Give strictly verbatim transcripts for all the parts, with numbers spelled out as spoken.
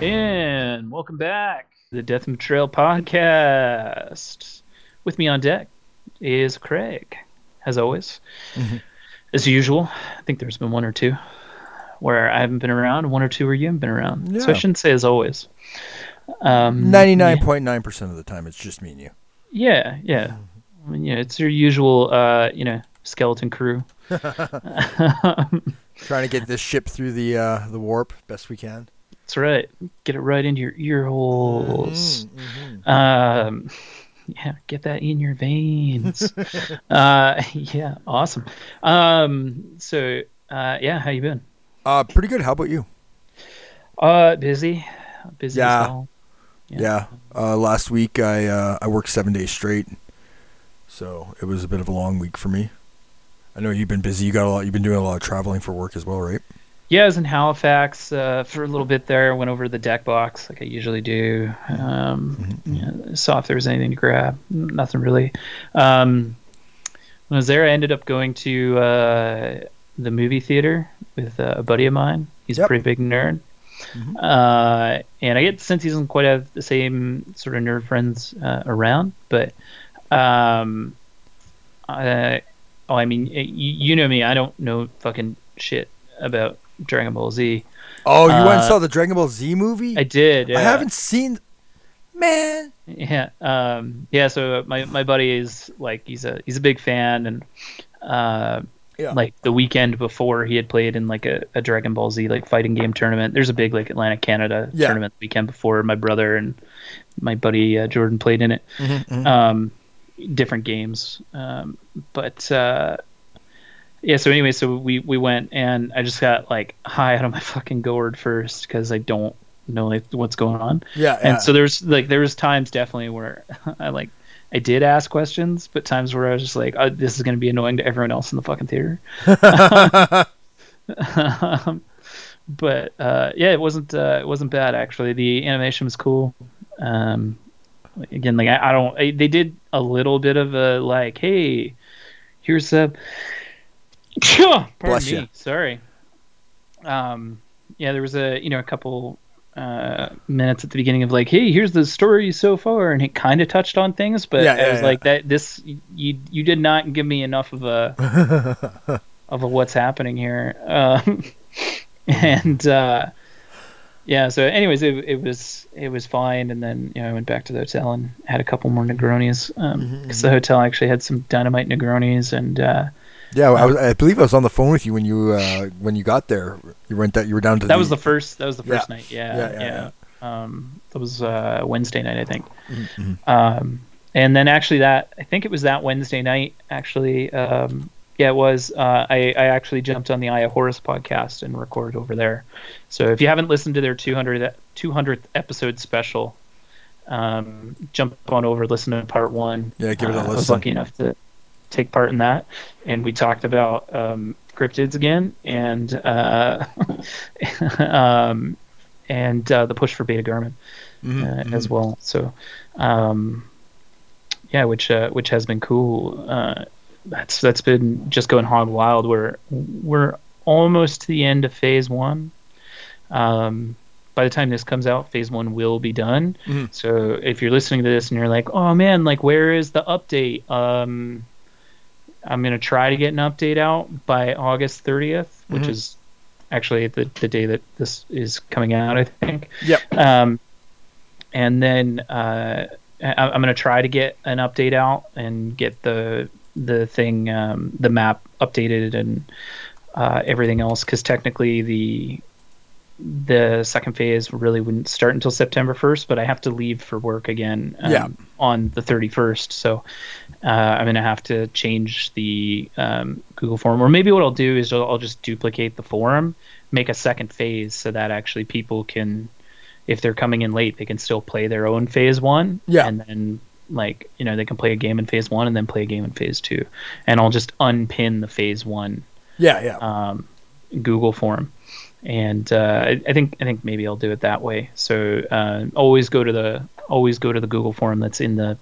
And welcome back to the Death and Betrayal podcast. With me on deck is Craig, as always. Mm-hmm. As usual, I think there's been one or two where I haven't been around, one or two where you haven't been around. Yeah. So I shouldn't say as always. Um, ninety-nine point nine percent of the time, it's just me and you. Yeah, yeah. I mean, yeah, it's your usual, uh, you know, skeleton crew. Trying to get this ship through the uh, the warp best we can. That's right. Get it right into your ear holes. Mm-hmm. Um, yeah, get that in your veins. uh, yeah, awesome. Um, so, uh, yeah, how you been? Uh, pretty good. How about you? Uh, busy. Busy yeah. as well. Yeah. yeah. Uh, last week I uh, I worked seven days straight, so it was a bit of a long week for me. I know you've been busy. You got a lot. You've been doing a lot of traveling for work as well, right? Yeah, I was in Halifax uh, for a little bit there. Went over to the deck box like I usually do. Um, mm-hmm. you know, saw if there was anything to grab. Nothing really. Um, when I was there, I ended up going to uh, the movie theater with uh, a buddy of mine. He's yep. a pretty big nerd. Mm-hmm. Uh, and I get the sense he doesn't quite have the same sort of nerd friends uh, around, but um, I, oh, I mean, you, you know me, I don't know fucking shit about Dragon Ball Z. Oh, you uh, went and saw the Dragon Ball Z movie? I did. Yeah. I haven't seen, man. Yeah, um, yeah. So my my buddy is like he's a he's a big fan, and uh, yeah. like the weekend before he had played in like a, a Dragon Ball Z like fighting game tournament. There's a big like Atlantic Canada yeah. tournament the weekend before. My brother and my buddy uh, Jordan played in it. Mm-hmm, mm-hmm. Um, different games, um, but. Uh, Yeah, so anyway, so we, we went, and I just got, like, high out of my fucking gourd first because I don't know like, what's going on. Yeah, And yeah. so there's, like, there was times definitely where I, like, I did ask questions, but times where I was just like, oh, this is going to be annoying to everyone else in the fucking theater. um, but, uh, yeah, it wasn't uh, it wasn't bad, actually. The animation was cool. Um, again, like, I, I don't... I, they did a little bit of a, like, hey, here's a... Pardon Bless me. You. Sorry. Um, yeah, there was a you know a couple uh, minutes at the beginning of like, hey, here's the story so far, and it kind of touched on things, but yeah, I yeah, was yeah. like, that this you you did not give me enough of a of a what's happening here, um, and uh, yeah. So, anyways, it it was it was fine, and then you know I went back to the hotel and had a couple more Negronis because um, mm-hmm. the hotel actually had some dynamite Negronis and. Uh, Yeah, I, was, I believe I was on the phone with you when you uh, when you got there. You went that you were down to that the, was the first that was the first yeah. night. Yeah, yeah, yeah. yeah. yeah. Um, that was uh, Wednesday night, I think. Mm-hmm. Um, and then actually that I think it was that Wednesday night. Actually, um, yeah, it was. Uh, I I actually jumped on the Eye of Horus podcast and recorded over there. So if you haven't listened to their two hundredth episode special, um, jump on over, listen to part one. Yeah, give it a uh, listen. I was lucky enough to. Take part in that, and we talked about um, cryptids again, and uh, um, and uh, the push for Beta-Garmon uh, mm-hmm. as well. So, um, yeah, which uh, which has been cool. Uh, that's that's been just going hog wild. We're we're almost to the end of phase one. Um, by the time this comes out, phase one will be done. Mm-hmm. So, if you're listening to this and you're like, oh man, like where is the update? Um, I'm going to try to get an update out by August thirtieth, which mm-hmm. is actually the, the day that this is coming out, I think. Yep. Um, and then uh, I, I'm going to try to get an update out and get the the thing, um, the map updated and uh, everything else, because technically the the second phase really wouldn't start until September first, but I have to leave for work again um, yeah. on the thirty-first. So uh, I'm going to have to change the um, Google form, or maybe what I'll do is I'll, I'll just duplicate the form, make a second phase so that actually people can, if they're coming in late, they can still play their own phase one. Yeah. And then like, you know, they can play a game in phase one and then play a game in phase two, and I'll just unpin the phase one. Yeah. Yeah. Um, Google form. And uh, I, I think I think maybe I'll do it that way. So uh, always go to the always go to the Google form that's in the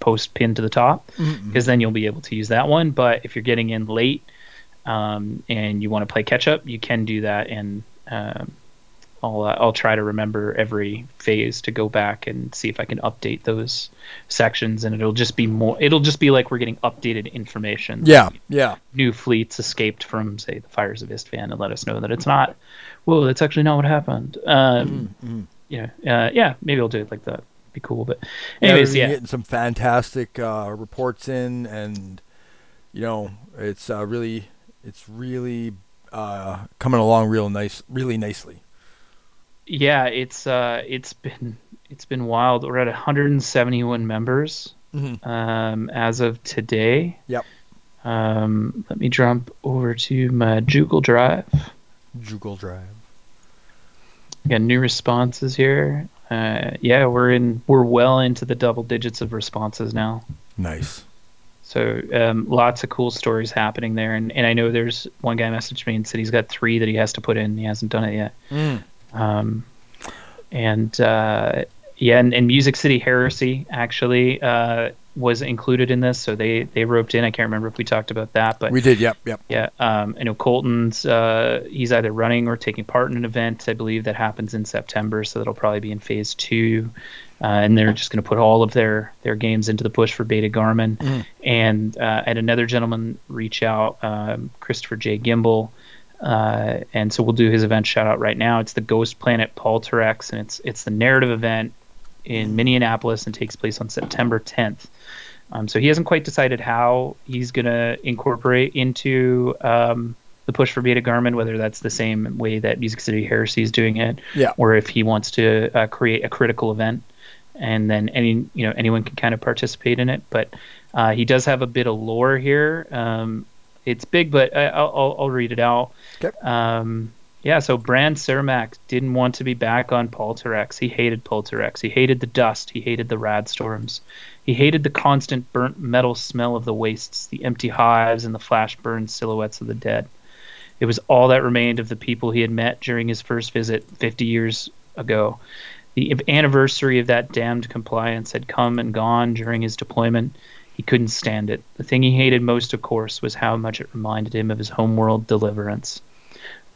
post pinned to the top, because mm-hmm. then you'll be able to use that one. But if you're getting in late um, and you want to play catch up, you can do that and um, I'll uh, I'll try to remember every phase to go back and see if I can update those sections, and it'll just be more. It'll just be like we're getting updated information. Yeah, like yeah. New fleets escaped from, say, the fires of Istvaan, and let us know that it's not. Whoa, that's actually not what happened. Um, mm-hmm. Yeah, uh, yeah. Maybe I'll do it like that. It'd be cool, but anyways, yeah. You're yeah. getting some fantastic uh, reports in, and you know, it's uh, really, it's really uh, coming along real nice, really nicely. Yeah, it's uh, it's been it's been wild. We're at one hundred seventy-one members mm-hmm. um, as of today. Yep. Um, let me jump over to my Google Drive. Google Drive. Got new responses here. Uh, yeah, we're in we're well into the double digits of responses now. Nice. So um, lots of cool stories happening there, and and I know there's one guy messaged me and said he's got three that he has to put in. And he hasn't done it yet. Mm. Um, and, uh, yeah, and, and Music City Heresy actually, uh, was included in this. So they, they roped in, I can't remember if we talked about that, but we did. Yep. Yep. Yeah. Um, I know Colton's, uh, he's either running or taking part in an event. I believe that happens in September. So that'll probably be in phase two. Uh, and they're just going to put all of their, their games into the push for Beta-Garmon. Mm. And, uh, I had another gentleman reach out, um, Christopher J. Gimble. Uh, and so we'll do his event shout out right now. It's the Ghost Planet Polterax, and it's it's the narrative event in Minneapolis and takes place on September tenth. Um, so he hasn't quite decided how he's going to incorporate into um, the push for Beta-Garmon, whether that's the same way that Music City Heresy is doing it, yeah. or if he wants to uh, create a critical event, and then any you know anyone can kind of participate in it. But uh, he does have a bit of lore here. Um, It's big, but I, I'll I'll read it out. Okay. Um, yeah, so Bron Sermak didn't want to be back on Polterax. He hated Polterax. He hated the dust. He hated the rad storms. He hated the constant burnt metal smell of the wastes, the empty hives, and the flash burned silhouettes of the dead. It was all that remained of the people he had met during his first visit fifty years ago. The anniversary of that damned compliance had come and gone during his deployment. He couldn't stand it. The thing he hated most, of course, was how much it reminded him of his homeworld Deliverance.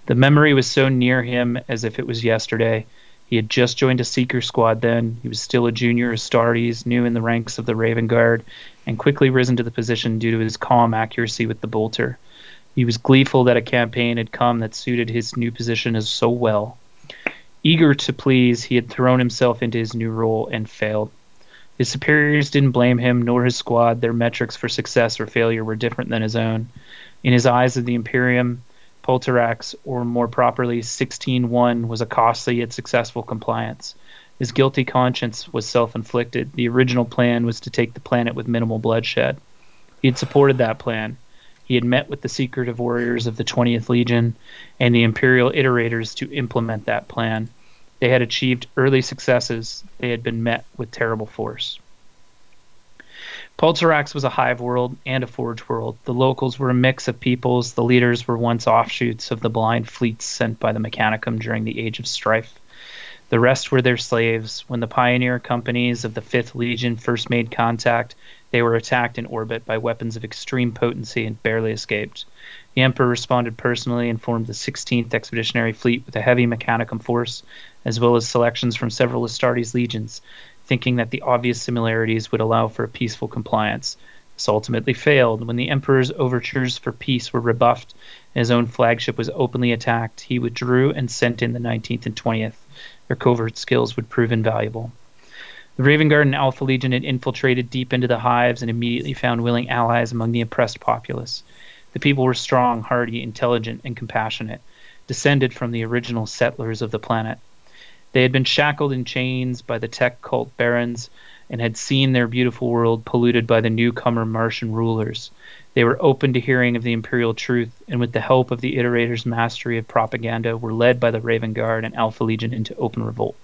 The memory was so near him as if it was yesterday. He had just joined a Seeker squad then. He was still a junior Astartes, new in the ranks of the Raven Guard, and quickly risen to the position due to his calm accuracy with the bolter. He was gleeful that a campaign had come that suited his new position as so well. Eager to please, he had thrown himself into his new role and failed. His superiors didn't blame him, nor his squad. Their metrics for success or failure were different than his own. In his eyes of the Imperium, Polterax, or more properly, sixteen one, was a costly yet successful compliance. His guilty conscience was self-inflicted. The original plan was to take the planet with minimal bloodshed. He had supported that plan. He had met with the secretive warriors of the twentieth Legion and the Imperial Iterators to implement that plan. They had achieved early successes. They had been met with terrible force. Polterax was a hive world and a forge world. The locals were a mix of peoples. The leaders were once offshoots of the blind fleets sent by the Mechanicum during the Age of Strife. The rest were their slaves. When the pioneer companies of the fifth Legion first made contact, they were attacked in orbit by weapons of extreme potency and barely escaped. The Emperor responded personally and formed the sixteenth Expeditionary Fleet with a heavy Mechanicum force, as well as selections from several Astartes legions, thinking that the obvious similarities would allow for a peaceful compliance. This ultimately failed. When the Emperor's overtures for peace were rebuffed and his own flagship was openly attacked, he withdrew and sent in the nineteenth and twentieth. Their covert skills would prove invaluable. The Raven Guard and Alpha Legion had infiltrated deep into the hives and immediately found willing allies among the oppressed populace. The people were strong, hardy, intelligent, and compassionate, descended from the original settlers of the planet. They had been shackled in chains by the tech cult barons and had seen their beautiful world polluted by the newcomer Martian rulers. They were open to hearing of the imperial truth, and with the help of the Iterators' mastery of propaganda, were led by the Raven Guard and Alpha Legion into open revolt.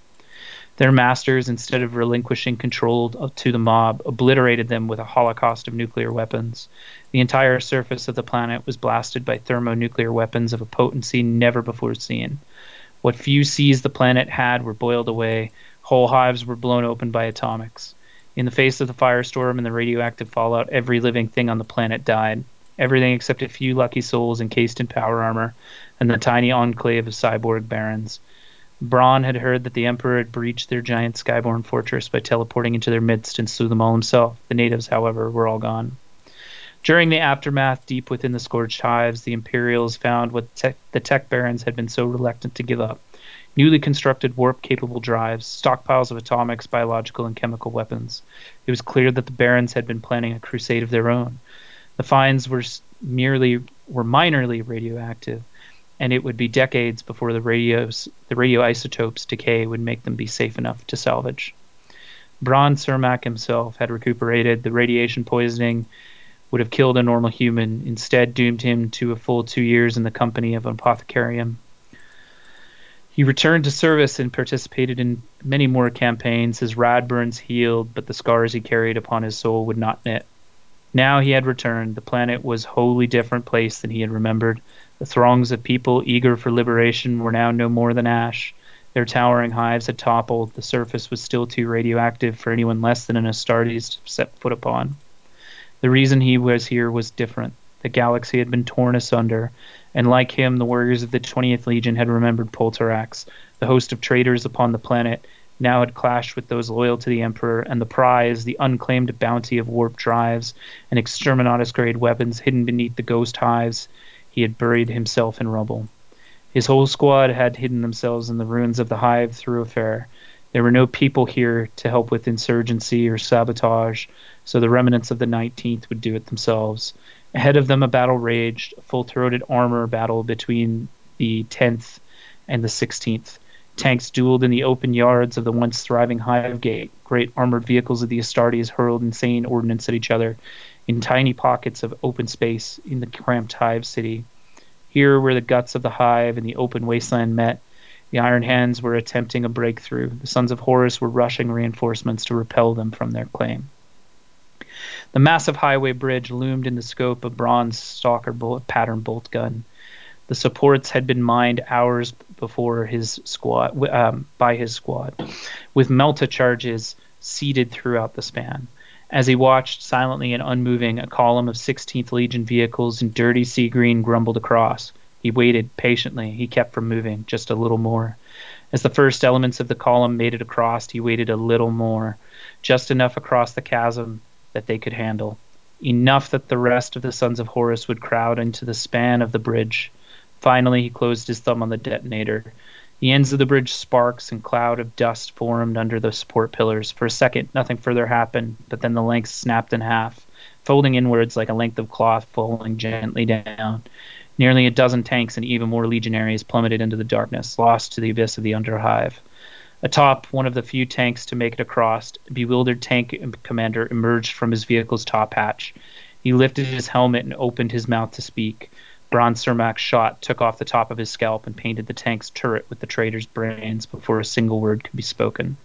Their masters, instead of relinquishing control to the mob, obliterated them with a holocaust of nuclear weapons. The entire surface of the planet was blasted by thermonuclear weapons of a potency never before seen. What few seas the planet had were boiled away. Whole hives were blown open by atomics. In the face of the firestorm and the radioactive fallout, every living thing on the planet died. Everything except a few lucky souls encased in power armor and the tiny enclave of cyborg barons. Bron had heard that the Emperor had breached their giant skyborne fortress by teleporting into their midst and slew them all himself. The natives, however, were all gone. During the aftermath, deep within the Scourged Hives, the Imperials found what tech, the tech barons had been so reluctant to give up. Newly constructed warp-capable drives, stockpiles of atomics, biological, and chemical weapons. It was clear that the barons had been planning a crusade of their own. The finds were merely were minorly radioactive, and it would be decades before the radios, the radioisotopes decay would make them be safe enough to salvage. Bron Sermak himself had recuperated. The radiation poisoning would have killed a normal human, instead doomed him to a full two years in the company of an apothecarium. He returned to service and participated in many more campaigns. His rad burns healed, but the scars he carried upon his soul would not knit. Now he had returned. The planet was a wholly different place than he had remembered. The throngs of people eager for liberation were now no more than ash. Their towering hives had toppled. The surface was still too radioactive for anyone less than an Astartes to set foot upon. The reason he was here was different. The galaxy had been torn asunder, and like him, the warriors of the twentieth Legion had remembered Polterax. The host of traitors upon the planet now had clashed with those loyal to the Emperor, and the prize, the unclaimed bounty of warp drives and exterminatus-grade weapons hidden beneath the ghost hives, he had buried himself in rubble. His whole squad had hidden themselves in the ruins of the hive thoroughfare. There were no people here to help with insurgency or sabotage, so the remnants of the nineteenth would do it themselves. Ahead of them, a battle raged, a full-throated armor battle between the tenth and the sixteenth. Tanks dueled in the open yards of the once-thriving hive gate. Great armored vehicles of the Astartes hurled insane ordnance at each other in tiny pockets of open space in the cramped hive city. Here, where the guts of the hive and the open wasteland met, the Iron Hands were attempting a breakthrough. The Sons of Horus were rushing reinforcements to repel them from their claim. The massive highway bridge loomed in the scope of Bron's stalker bullet pattern bolt gun. The supports had been mined hours before his squad um, by his squad, with melta charges seeded throughout the span. As he watched, silently and unmoving, a column of sixteenth Legion vehicles in dirty sea green grumbled across. He waited patiently. He kept from moving, just a little more. As the first elements of the column made it across, he waited a little more, just enough across the chasm that they could handle, enough that the rest of the Sons of Horus would crowd into the span of the bridge. Finally, he closed his thumb on the detonator. The ends of the bridge sparks and cloud of dust formed under the support pillars. For a second, nothing further happened, but then the length snapped in half, folding inwards like a length of cloth falling gently down. Nearly a dozen tanks and even more legionaries plummeted into the darkness, lost to the abyss of the Underhive. Atop one of the few tanks to make it across, a bewildered tank commander emerged from his vehicle's top hatch. He lifted his helmet and opened his mouth to speak. Bron Sermak's shot took off the top of his scalp and painted the tank's turret with the traitor's brains before a single word could be spoken.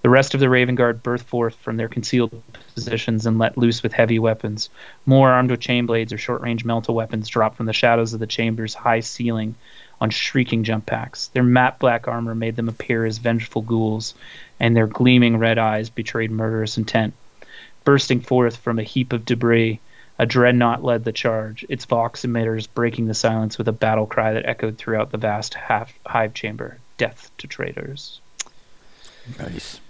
The rest of the Raven Guard burst forth from their concealed positions and let loose with heavy weapons. More armed with chain blades or short-range melta weapons dropped from the shadows of the chamber's high ceiling on shrieking jump packs. Their matte black armor made them appear as vengeful ghouls, and their gleaming red eyes betrayed murderous intent. Bursting forth from a heap of debris, a dreadnought led the charge, its vox emitters breaking the silence with a battle cry that echoed throughout the vast half hive chamber. Death to traitors. Nice.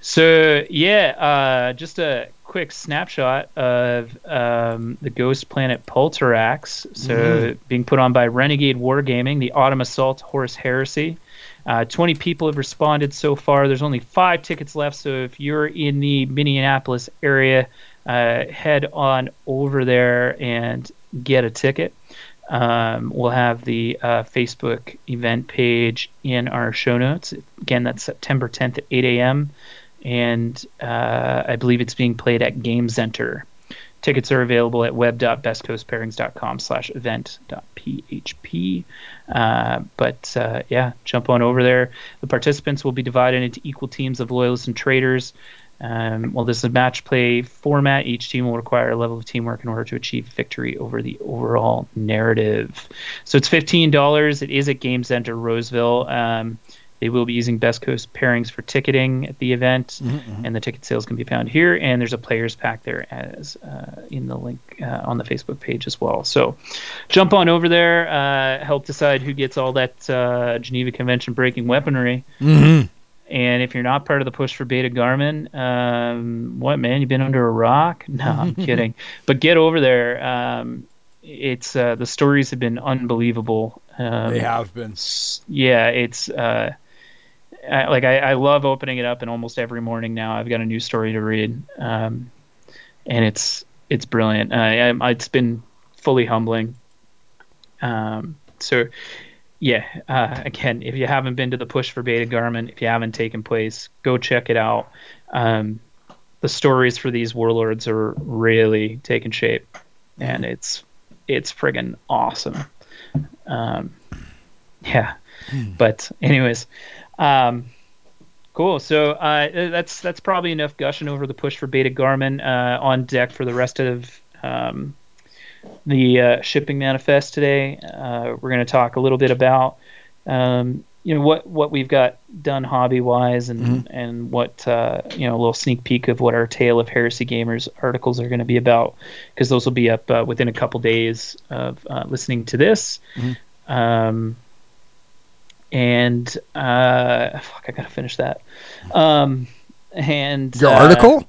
So, yeah, uh, just a quick snapshot of um, the Ghost Planet Polterax. So, mm-hmm. being put on by Renegade Wargaming, the Autumn Assault Horus Heresy. Uh, twenty people have responded so far. There's only five tickets left, so if you're in the Minneapolis area, uh, head on over there and get a ticket. Um, we'll have the uh, Facebook event page in our show notes. Again, that's September tenth at eight a.m., and uh, I believe it's being played at Game Center. Tickets are available at web dot best coast pairings dot com slash event dot p h p. Uh, but, uh, yeah, jump on over there. The participants will be divided into equal teams of loyalists and traitors. Um, while this is a match play format, each team will require a level of teamwork in order to achieve victory over the overall narrative. So it's fifteen dollars. It is at Game Center Roseville. Um, They will be using Best Coast pairings for ticketing at the event, mm-hmm. and the ticket sales can be found here. And there's a players pack there as uh, in the link uh, on the Facebook page as well. So jump on over there, uh, help decide who gets all that uh, Geneva Convention breaking weaponry. Mm-hmm. And if you're not part of the push for Beta-Garmon, um, what, man, you've been under a rock? No, I'm kidding. But get over there. Um, it's uh, the stories have been unbelievable. Um, they have been. Yeah, it's... Uh, I, like I, I love opening it up, and almost every morning now I've got a new story to read, um, and it's it's brilliant. Uh, I, it's been fully humbling. Um, so, yeah. Uh, again, if you haven't been to the push for Beta-Garmon, if you haven't taken place, go check it out. Um, the stories for these warlords are really taking shape, and it's it's friggin' awesome. Um, yeah. Hmm. But anyways. Um, cool. So uh, that's that's probably enough gushing over the push for Beta-Garmon. Uh, on deck for the rest of um, the uh, shipping manifest today, uh, we're going to talk a little bit about um, you know what, what we've got done hobby wise, and mm-hmm. and what uh, you know a little sneak peek of what our Tale of Heresy Gamers articles are going to be about, because those will be up uh, within a couple days of uh, listening to this. Mm-hmm. Um, And uh, fuck, I gotta finish that. Um, and your uh, article?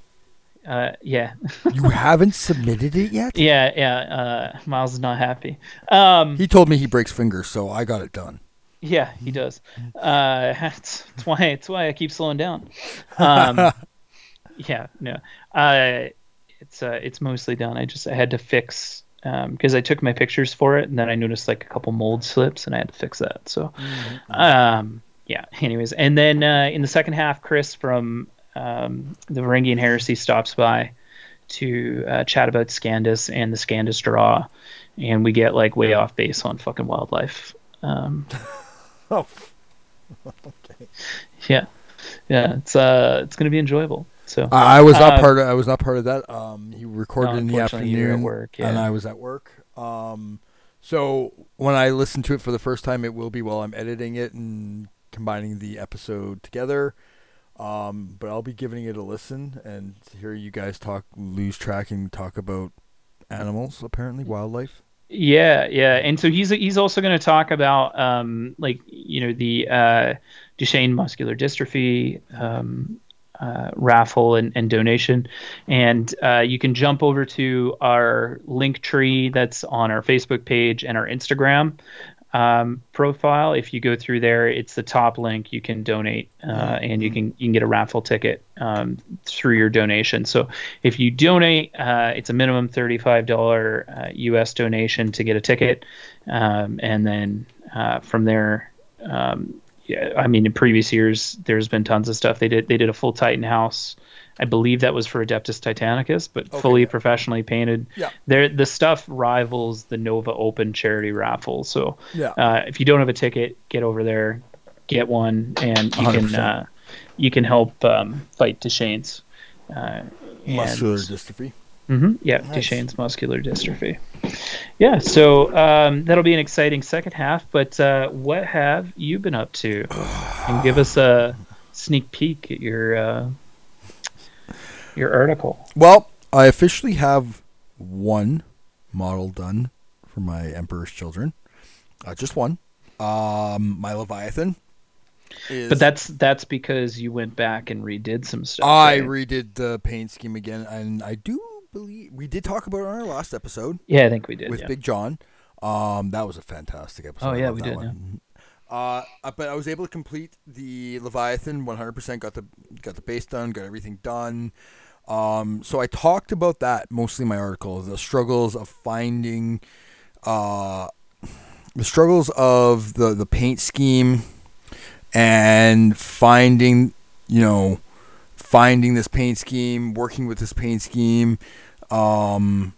Uh, yeah. You haven't submitted it yet? Yeah, yeah. Uh, Miles is not happy. Um, he told me he breaks fingers, so I got it done. Yeah, he does. Uh, that's, that's why. That's why I keep slowing down. Um, yeah, no. Uh, it's uh, it's mostly done. I just I had to fix. Because um, I took my pictures for it, and then I noticed like a couple mold slips, and I had to fix that. So, mm-hmm. um, yeah. Anyways, and then uh, in the second half, Chris from um, the Varangian Heresy stops by to uh, chat about Scandus and the Scandus draw, and we get like way off base on fucking wildlife. Um, oh, okay. Yeah, yeah. It's uh, it's gonna be enjoyable. So I, I was not uh, part of I was not part of that. Um, he recorded no, in the afternoon, work, yeah. and I was at work. Um, so when I listen to it for the first time, it will be while I'm editing it and combining the episode together. Um, but I'll be giving it a listen and hear you guys talk, lose track, and talk about animals. Apparently, wildlife. Yeah, yeah, and so he's he's also going to talk about um, like you know the uh, Duchenne muscular dystrophy. Um, Uh, raffle and, and donation, and uh, you can jump over to our link tree that's on our Facebook page and our Instagram um, profile. If you go through there, it's the top link. You can donate, uh, and you can you can get a raffle ticket um, through your donation. So if you donate, uh, it's a minimum thirty-five dollars uh, U S donation to get a ticket, um, and then uh, from there. Um, Yeah, I mean, in previous years, there's been tons of stuff. They did They did a full Titan house. I believe that was for Adeptus Titanicus, but okay, fully yeah. professionally painted. Yeah. They're, the stuff rivals the Nova Open charity raffle. So yeah. uh, if you don't have a ticket, get over there, get one, and you one hundred percent. can uh, you can help um, fight Duchenne's. Uh, muscular dystrophy. Mm-hmm, yeah, nice. Duchenne's muscular dystrophy. Yeah, so um, that'll be an exciting second half, but uh, what have you been up to? And give us a sneak peek at your uh, your article. Well, I officially have one model done for my Emperor's Children. Uh, just one. Um, my Leviathan. Is, but that's that's because you went back and redid some stuff. I right? redid the paint scheme again, and I do believe we did talk about it on our last episode. Yeah, I think we did with yeah. Big John. Um, that was a fantastic episode. Oh yeah, we did. Yeah. Uh, but I was able to complete the Leviathan one hundred percent. Got the got the base done. Got everything done. Um, so I talked about that mostly in my article. The struggles of finding, uh, the struggles of the the paint scheme, and finding you know. finding this paint scheme, working with this paint scheme. Um,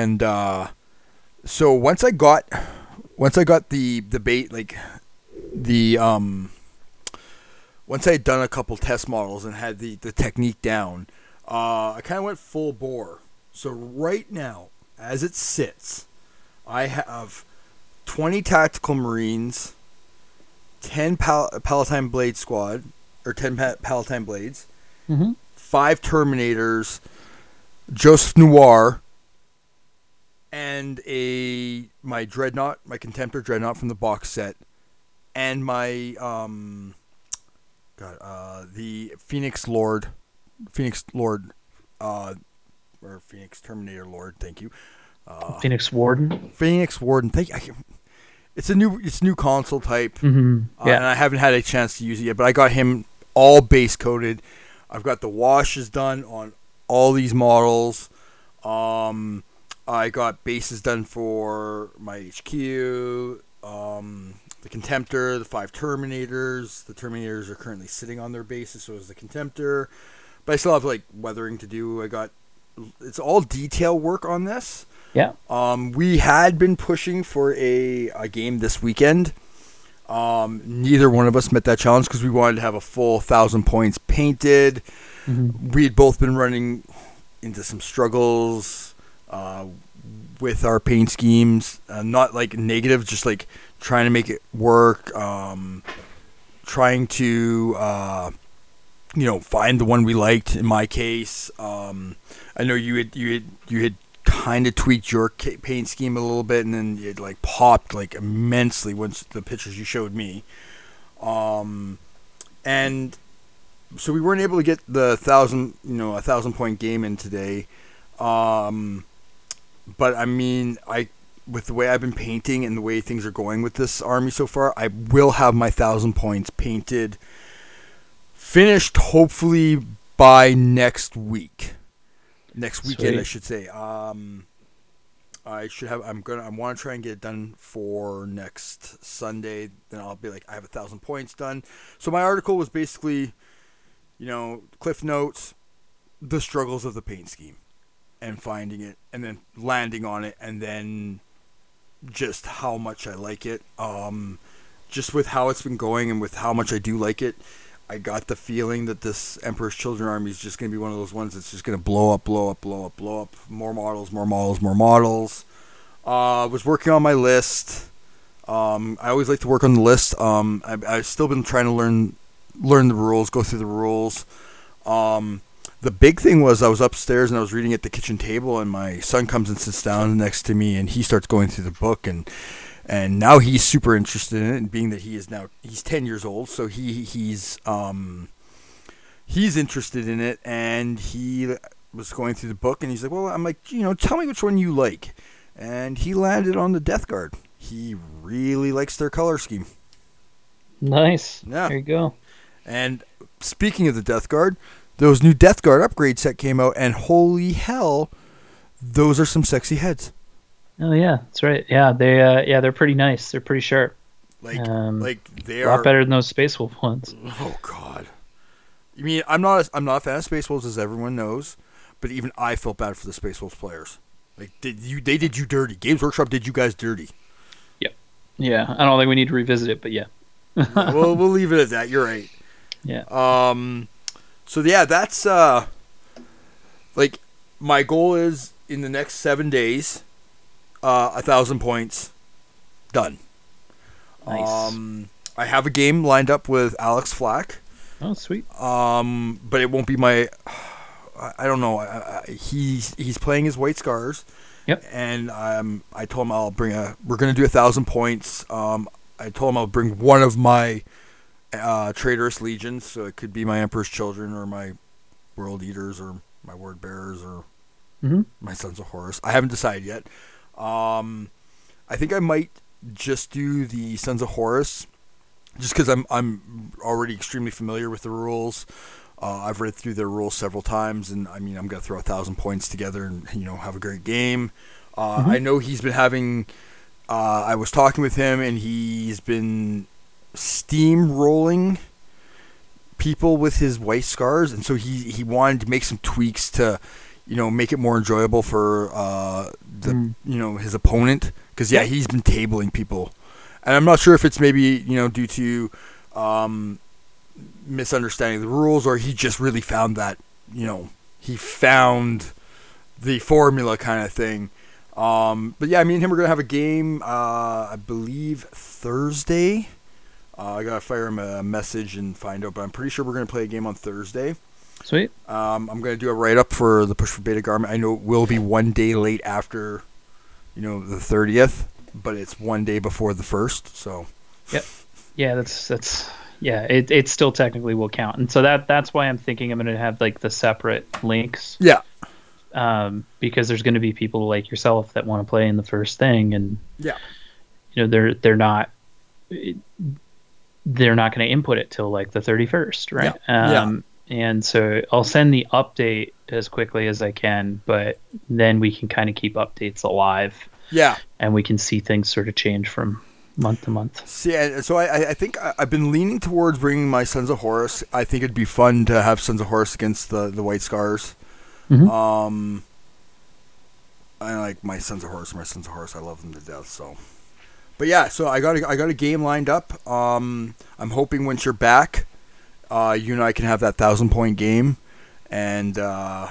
and, uh, so once I got, once I got the, the bait, like the, um, once I had done a couple test models and had the, the technique down, uh, I kind of went full bore. So right now, as it sits, I have twenty tactical Marines, ten Pal- Palatine Blade Squad, or ten pa- Palatine Blades, mm-hmm. five Terminators, Joseph Noir, and a my Dreadnought, my Contemptor Dreadnought from the box set, and my um, God, uh, the Phoenix Lord, Phoenix Lord, uh, or Phoenix Terminator Lord. Thank you. Uh, Phoenix Warden. Phoenix Warden. Thank you. I can, it's a new, it's new console type, mm-hmm. uh, yeah. and I haven't had a chance to use it yet. But I got him all base coated. I've got the washes done on all these models. Um, I got bases done for my H Q, um, the Contemptor, the five Terminators. The Terminators are currently sitting on their bases, so is the Contemptor. But I still have like weathering to do. I got it's all detail work on this. Yeah. Um, we had been pushing for a, a game this weekend. Um, neither one of us met that challenge because we wanted to have a full thousand points painted. Mm-hmm. We had both been running into some struggles uh, with our paint schemes. Uh, not like negative, just like trying to make it work. Um, trying to, uh, you know, find the one we liked. In my case, um, I know you had you had you had. kind of tweaked your paint scheme a little bit, and then it like popped like immensely once the pictures you showed me, um, and so we weren't able to get the thousand, you know, a thousand point game in today, um, but I mean, I with the way I've been painting and the way things are going with this army so far, I will have my thousand points painted, finished hopefully by next week. Next weekend, Sweet. I should say. Um, I should have. I'm gonna. I want to try and get it done for next Sunday. Then I'll be like, I have a thousand points done. So my article was basically, you know, Cliff Notes, the struggles of the paint scheme, and finding it, and then landing on it, and then just how much I like it. Um, just with how it's been going, and with how much I do like it. I got the feeling that this Emperor's Children army is just going to be one of those ones that's just going to blow up, blow up, blow up, blow up. More models, more models, more models. I uh, was working on my list. Um, I always like to work on the list. Um, I, I've still been trying to learn learn the rules, go through the rules. Um, the big thing was I was upstairs and I was reading at the kitchen table, and my son comes and sits down next to me, and he starts going through the book, and... And now he's super interested in it, and being that he is now he's ten years old, so he he's um he's interested in it, and he was going through the book, and he's like, well, I'm like, you know, tell me which one you like, and he landed on the Death Guard. He really likes their color scheme. Nice. Yeah. There you go. And speaking of the Death Guard, those new Death Guard upgrade set came out, and holy hell, those are some sexy heads. Oh yeah, that's right. Yeah, they uh, yeah they're pretty nice. They're pretty sharp. Like um, like they are a lot better than those Space Wolf ones. Oh god. I mean, I'm not a, I'm not a fan of Space Wolves, as everyone knows, but even I felt bad for the Space Wolves players. Like did you they did you dirty. Games Workshop did you guys dirty. Yep. Yeah, I don't think we need to revisit it, but yeah. yeah we'll we'll leave it at that. You're right. Yeah. Um. So yeah, that's uh. Like my goal is in the next seven days. Uh, a thousand points, done. Nice. Um, I have a game lined up with Alex Flack. Oh, sweet. Um, but it won't be my. I don't know. I, I, he's he's playing his White Scars. Yep. And um, I told him I'll bring a. We're gonna do a thousand points. Um, I told him I'll bring one of my, uh, traitorous legions. So it could be my Emperor's Children or my World Eaters or my Word Bearers or mm-hmm. my Sons of Horus. I haven't decided yet. Um, I think I might just do the Sons of Horus, just because I'm I'm already extremely familiar with the rules. Uh, I've read through their rules several times, and I mean I'm gonna throw a thousand points together and, you know, have a great game. Uh, mm-hmm. I know he's been having. Uh, I was talking with him, and he's been steamrolling people with his White Scars, and so he he wanted to make some tweaks to, you know, make it more enjoyable for uh, the mm. you know, his opponent, because yeah, he's been tabling people, and I'm not sure if it's maybe, you know, due to um, misunderstanding the rules, or he just really found that, you know, he found the formula kind of thing. Um, but yeah, me and him are gonna have a game. Uh, I believe Thursday. Uh, I gotta fire him a message and find out, but I'm pretty sure we're gonna play a game on Thursday. Sweet. Um, I'm gonna do a write-up for the push for Beta-Garmon. I know it will be one day late after, you know, the thirtieth, but it's one day before the first. So. Yep. Yeah, that's that's yeah. It it still technically will count, and so that that's why I'm thinking I'm gonna have like the separate links. Yeah. Um, because there's gonna be people like yourself that want to play in the first thing, and yeah, you know they're they're not. It, they're not going to input it till like the thirty-first, right? Yeah. Um, yeah. And so I'll send the update as quickly as I can, but then we can kind of keep updates alive. Yeah. And we can see things sort of change from month to month. See, so I, I think I've been leaning towards bringing my Sons of Horus. I think it'd be fun to have Sons of Horus against the, the White Scars. Mm-hmm. Um, I like my Sons of Horus, my Sons of Horus. I love them to death, so... But yeah, so I got a, I got a game lined up. Um, I'm hoping once you're back, uh, you and I can have that thousand point game, and uh,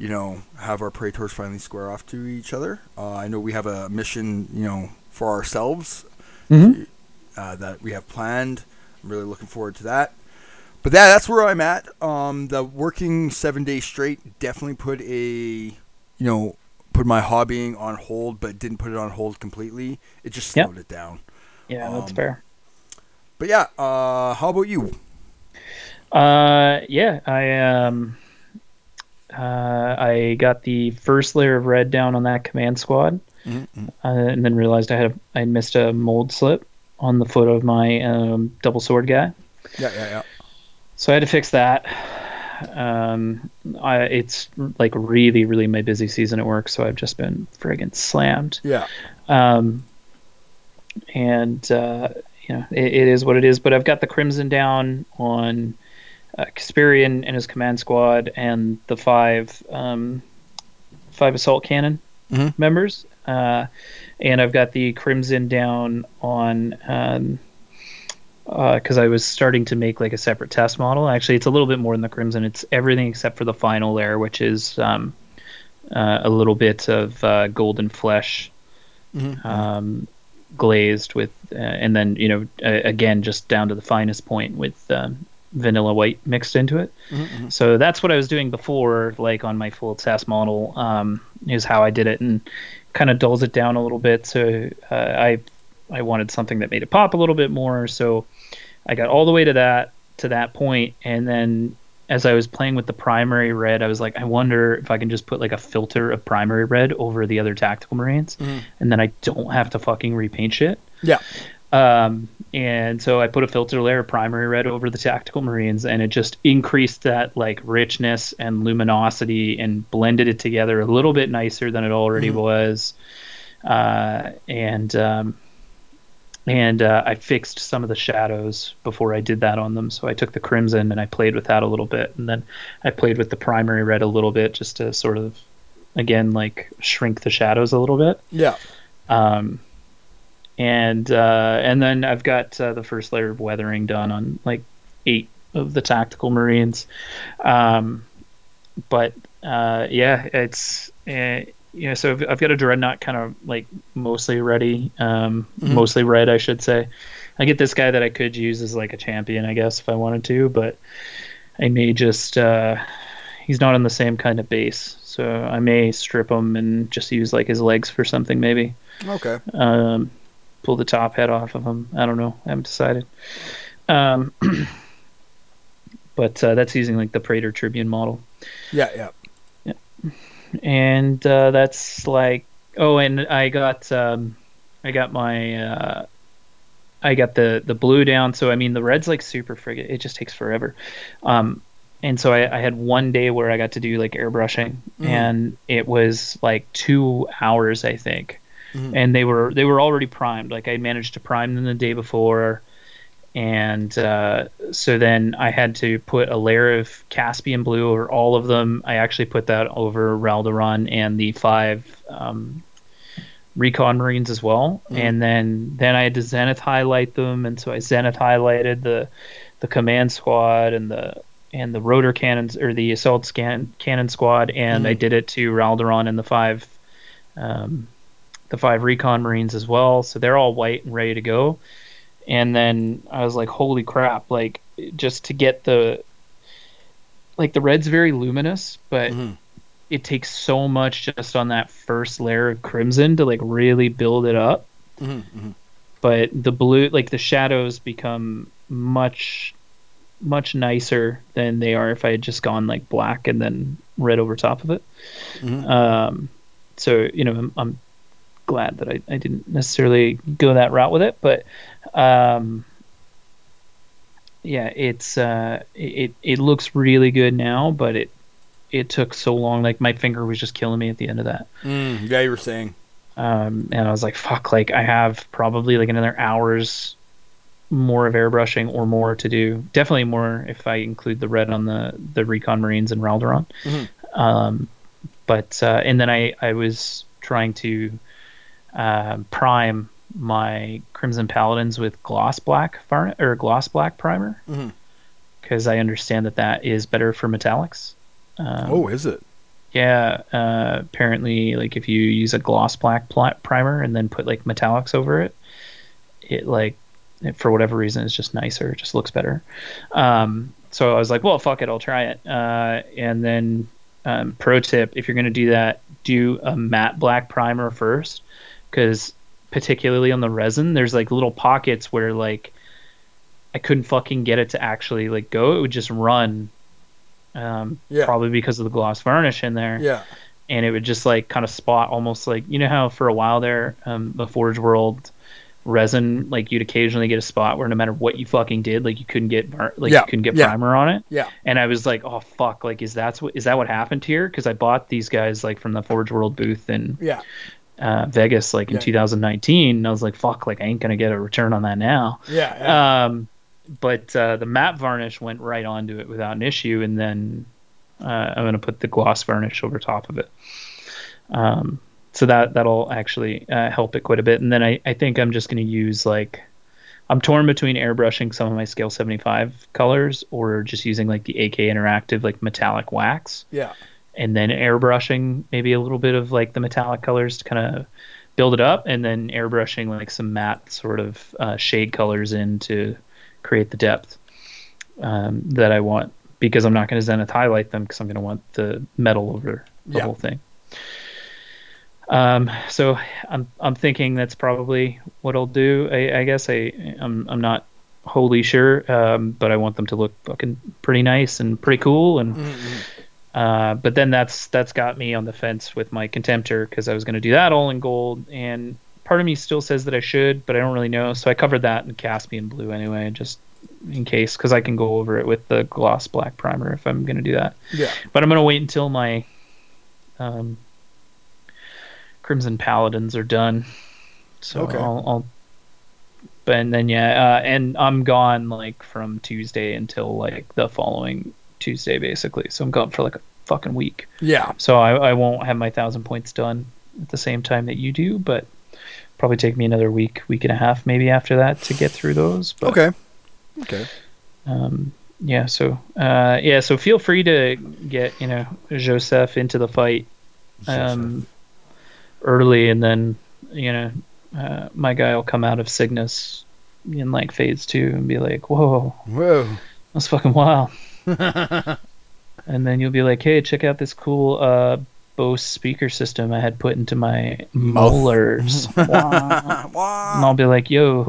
you know, have our Praetors finally square off to each other. Uh, I know we have a mission, you know, for ourselves mm-hmm. uh, that we have planned. I'm really looking forward to that. But that that's where I'm at. Um, the working seven days straight definitely put a you know. put my hobbying on hold, but didn't put it on hold completely. It just slowed yep. it down. Yeah, um, that's fair. But yeah, uh, how about you? Uh, yeah, I um, uh, I got the first layer of red down on that command squad, mm-hmm. uh, and then realized I had a, I missed a mold slip on the foot of my um, double sword guy. Yeah, yeah, yeah. So I had to fix that. Um, I, it's like really, really my busy season at work, so I've just been friggin' slammed. Yeah. Um, and uh, you know, it, it is what it is. But I've got the Crimson down on uh, Casperian and his command squad, and the five um, five assault cannon mm-hmm. members. Uh, and I've got the Crimson down on. Um, because uh, I was starting to make like a separate test model. Actually, it's a little bit more than the Crimson. It's everything except for the final layer, which is um, uh, a little bit of uh, golden flesh mm-hmm. um, glazed with, uh, and then, you know, uh, again, just down to the finest point with um, vanilla white mixed into it. Mm-hmm. So that's what I was doing before, like on my full test model um, is how I did it, and kind of dulls it down a little bit. So uh, I I wanted something that made it pop a little bit more. So I got all the way to that, to that point. And then as I was playing with the primary red, I was like, I wonder if I can just put like a filter of primary red over the other tactical Marines. Mm-hmm. And then I don't have to fucking repaint shit. Yeah. Um, and so I put a filter layer of primary red over the tactical Marines, and it just increased that like richness and luminosity and blended it together a little bit nicer than it already mm-hmm. was. Uh, and, um, And uh, I fixed some of the shadows before I did that on them. So I took the Crimson and I played with that a little bit. And then I played with the primary red a little bit just to sort of, again, like shrink the shadows a little bit. Yeah. Um, and uh, and then I've got uh, the first layer of weathering done on like eight of the tactical Marines. Um, but uh, yeah, it's... Uh, You know, so I've, I've got a Dreadnought kind of like mostly ready, um, mm-hmm. mostly red, I should say. I get this guy that I could use as like a champion, I guess, if I wanted to, but I may just, uh, he's not on the same kind of base. So I may strip him and just use like his legs for something, maybe. Okay. Um, pull the top head off of him. I don't know. I haven't decided. Um, but uh, that's using like the Praetor Tribune model. Yeah, yeah. And uh, that's like oh, and I got um, I got my uh, I got the, the blue down. So I mean, the red's like super friggin'. It just takes forever. Um, and so I, I had one day where I got to do like airbrushing, mm-hmm. and it was like two hours, I think. Mm-hmm. And they were they were already primed. Like I managed to prime them the day before. And uh, so then I had to put a layer of Caspian Blue over all of them. I actually put that over Raldoron and the five um, Recon Marines as well. Mm. And then, then I had to Zenith highlight them, and so I Zenith highlighted the the Command Squad and the and the Rotor Cannons or the Assault scan, Cannon Squad, and mm. I did it to Raldoron and the five um, the five Recon Marines as well. So they're all white and ready to go. And then I was like, holy crap, like, just to get the, like, the red's very luminous, but mm-hmm. it takes so much just on that first layer of crimson to, like, really build it up. Mm-hmm, mm-hmm. But the blue, like, the shadows become much, much nicer than they are if I had just gone, like, black and then red over top of it. Mm-hmm. Um, so, you know, I'm, I'm glad that I, I didn't necessarily go that route with it, but um yeah, it's uh it it looks really good now, but it it took so long, like my finger was just killing me at the end of that. Mm, yeah, you were saying. Um and I was like, fuck, like I have probably like another hour's more of airbrushing or more to do. Definitely more if I include the red on the the Recon Marines and Raldoron. Mm-hmm. Um but uh and then I I was trying to uh, prime my Crimson Paladins with gloss black varn- or gloss black primer, because mm-hmm. I understand that that is better for metallics. Um, oh, is it? Yeah. Uh, apparently, like if you use a gloss black pl- primer and then put like metallics over it, it like it, for whatever reason is just nicer. It just looks better. Um, so I was like, well, fuck it, I'll try it. Uh, and then um, pro tip: if you're gonna do that, do a matte black primer first, because particularly on the resin there's like little pockets where like I couldn't fucking get it to actually like go. It would just run, um yeah. probably because of the gloss varnish in there, yeah and it would just like kind of spot, almost like, you know how for a while there um the Forge World resin, like you'd occasionally get a spot where no matter what you fucking did, like you couldn't get like yeah. you couldn't get yeah. primer on it. Yeah. And I was like, oh fuck, like is that's what is that what happened here? Because I bought these guys like from the Forge World booth in yeah. uh, Vegas, like in yeah. two thousand nineteen, and I was like, fuck, like I ain't gonna get a return on that now. Yeah. yeah. Um, but uh, the matte varnish went right onto it without an issue, and then uh, I'm gonna put the gloss varnish over top of it. Um. So that, that'll actually uh, help it quite a bit. And then I, I think I'm just going to use, like, I'm torn between airbrushing some of my Scale seventy-five colors or just using, like, the A K Interactive, like, metallic wax. Yeah. And then airbrushing maybe a little bit of, like, the metallic colors to kind of build it up. And then airbrushing, like, some matte sort of uh, shade colors in to create the depth um, that I want. Because I'm not going to zenith highlight them, because I'm going to want the metal over the yeah. whole thing. Um, so I'm, I'm thinking that's probably what I'll do. I, I guess I, I'm, I'm not wholly sure. Um, but I want them to look fucking pretty nice and pretty cool. And, mm-hmm. uh, but then that's, that's got me on the fence with my Contemptor, cause I was going to do that all in gold. And part of me still says that I should, but I don't really know. So I covered that in Caspian Blue anyway, just in case, cause I can go over it with the gloss black primer if I'm going to do that. Yeah. But I'm going to wait until my, um, Crimson Paladins are done, so okay. I'll, I'll but and then yeah uh and I'm gone like from Tuesday until like the following Tuesday basically, so I'm gone for like a fucking week. Yeah so I, I won't have my thousand points done at the same time that you do, but probably take me another week week and a half maybe after that to get through those, but okay okay um yeah so uh yeah so feel free to get you know Joseph into the fight um early, and then you know uh, my guy will come out of Cygnus in like phase two and be like, whoa whoa that's fucking wild. And then you'll be like, hey, check out this cool uh Bose speaker system I had put into my molars. Wah. Wah. And I'll be like, yo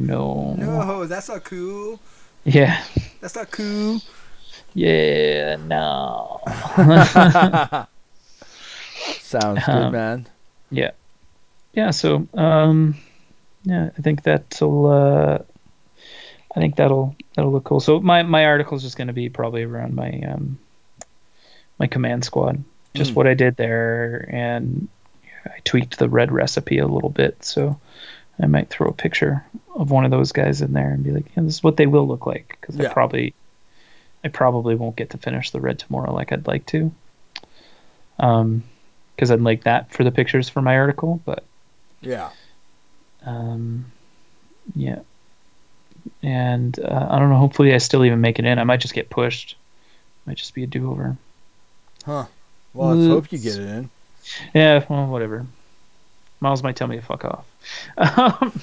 no no that's not cool. Yeah that's not cool yeah no Sounds good, um, man. Yeah. Yeah, so um yeah, I think that'll uh I think that'll that'll look cool. So my my article's just going to be probably around my um my command squad. Just mm. what I did there, and I tweaked the red recipe a little bit, so I might throw a picture of one of those guys in there and be like, yeah, this is what they will look like, cuz yeah. I probably I probably won't get to finish the red tomorrow like I'd like to. Um Because I'd like that for the pictures for my article, but yeah, um, yeah, and uh, I don't know. Hopefully, I still even make it in. I might just get pushed. Might just be a do-over. Huh? Well, let's Oops. hope you get it in. Yeah. Well, whatever. Miles might tell me to fuck off. um,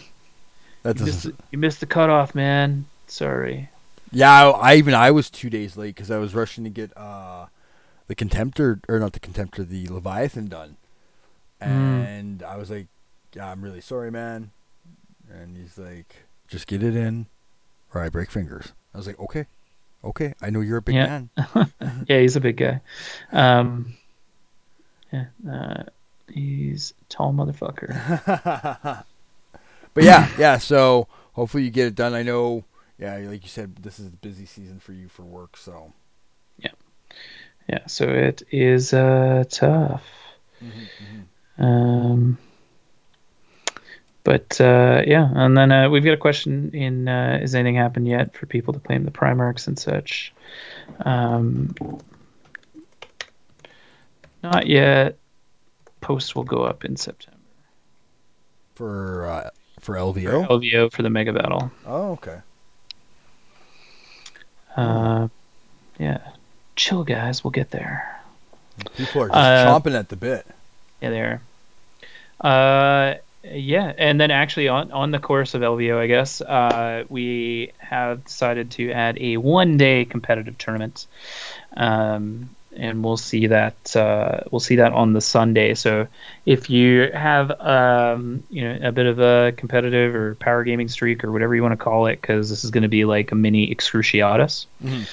That you, missed, you missed the cutoff, man. Sorry. Yeah, I, I even I was two days late because I was rushing to get uh, the Contemptor, or not the Contemptor, the Leviathan done. And mm. I was like, yeah, I'm really sorry, man. And he's like, just get it in or I break fingers. I was like, okay. Okay. I know you're a big yeah. man. Yeah, he's a big guy. Um, yeah, uh, he's a tall motherfucker. But yeah, yeah. So hopefully you get it done. I know, yeah, like you said, this is the busy season for you for work. So yeah. Yeah, so it is uh, tough. Mm-hmm, mm-hmm. Um, but uh, yeah, and then uh, we've got a question in: uh, Is anything happened yet for people to claim the Primarchs and such? Um, not yet. Posts will go up in September for uh, for L V O. For L V O for the mega battle. Oh, okay. Uh, yeah. Chill, guys. We'll get there. People are just uh, chomping at the bit. Yeah, they are. Uh, yeah, and then actually on, on the course of L V O, I guess, uh, we have decided to add a one-day competitive tournament, um, and we'll see that uh, we'll see that on the Sunday. So if you have um, you know, a bit of a competitive or power gaming streak or whatever you want to call it, because this is going to be like a mini Excruciatus. Mm-hmm.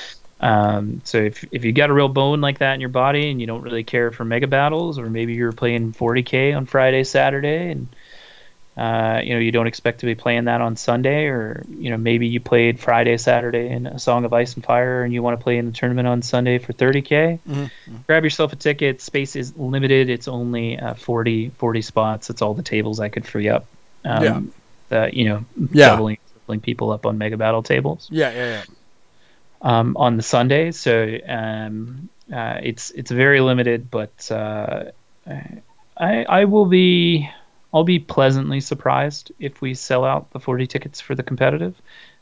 Um, so if if you got a real bone like that in your body and you don't really care for mega battles, or maybe you're playing forty K on Friday, Saturday, and uh, you know, you don't expect to be playing that on Sunday, or you know, maybe you played Friday, Saturday in a Song of Ice and Fire, and you want to play in the tournament on Sunday for thirty K, mm-hmm. grab yourself a ticket. Space is limited; it's only uh, forty spots. That's all the tables I could free up. Um, yeah, that, you know, yeah. doubling, doubling people up on mega battle tables. Yeah, yeah, yeah. Um, on the Sunday, so um, uh, it's it's very limited, but uh, I I will be I'll be pleasantly surprised if we sell out the forty tickets for the competitive.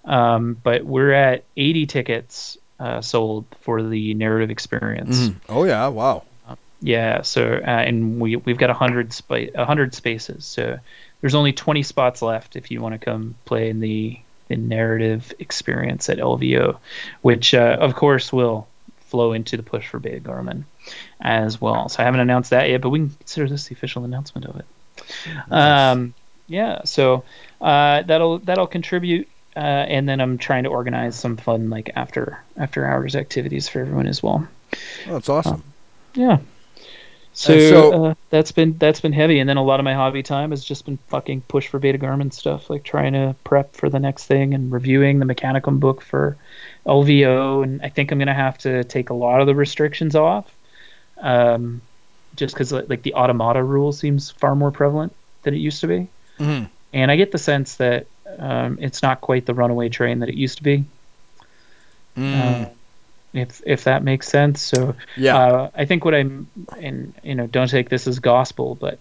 Um, but we're at eighty tickets uh, sold for the narrative experience. Mm. Oh yeah! Wow. Uh, yeah. So uh, and we we've got a hundred spa- a hundred spaces. So there's only twenty spots left if you want to come play in the. the narrative experience at L V O, which uh, of course will flow into the push for Beta-Garmon as well. So I haven't announced that yet, but we can consider this the official announcement of it. Nice. Um, yeah, so uh, that'll that'll contribute, uh, and then I'm trying to organize some fun like after after hours activities for everyone as well. Oh, that's awesome. Um, yeah. So, so uh, that's been that's been heavy, and then a lot of my hobby time has just been fucking push for Beta-Garmon stuff, like trying to prep for the next thing and reviewing the Mechanicum book for L V O. And I think I'm gonna have to take a lot of the restrictions off, um, just because like the automata rule seems far more prevalent than it used to be, mm-hmm. and I get the sense that um, it's not quite the runaway train that it used to be. Mm. Uh, If if that makes sense, so yeah, uh, I think what I'm, and you know, don't take this as gospel, but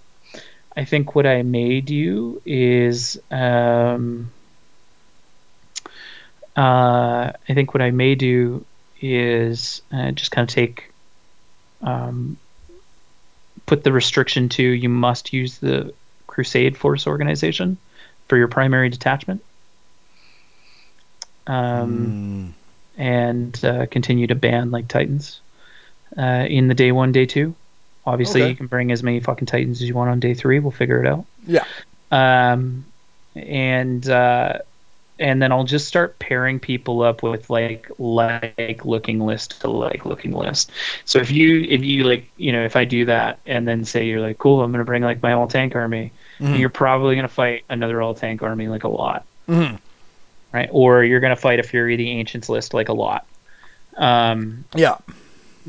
I think what I may do is, um, uh, I think what I may do is uh, just kind of take, um, put the restriction to you must use the Crusade force organization for your primary detachment. Um. Mm. And uh, continue to ban like Titans uh, in the day one, day two. Obviously, okay. You can bring as many fucking Titans as you want on day three. We'll figure it out. Yeah. Um, and uh, and then I'll just start pairing people up with like like looking list to like looking list. So if you if you like you know if I do that and then say you're like, cool, I'm gonna bring like my all tank army, mm-hmm. and you're probably gonna fight another all tank army like a lot. Mm-hmm. Right, or you're going to fight a Fury of the Ancients list like a lot. Um, yeah.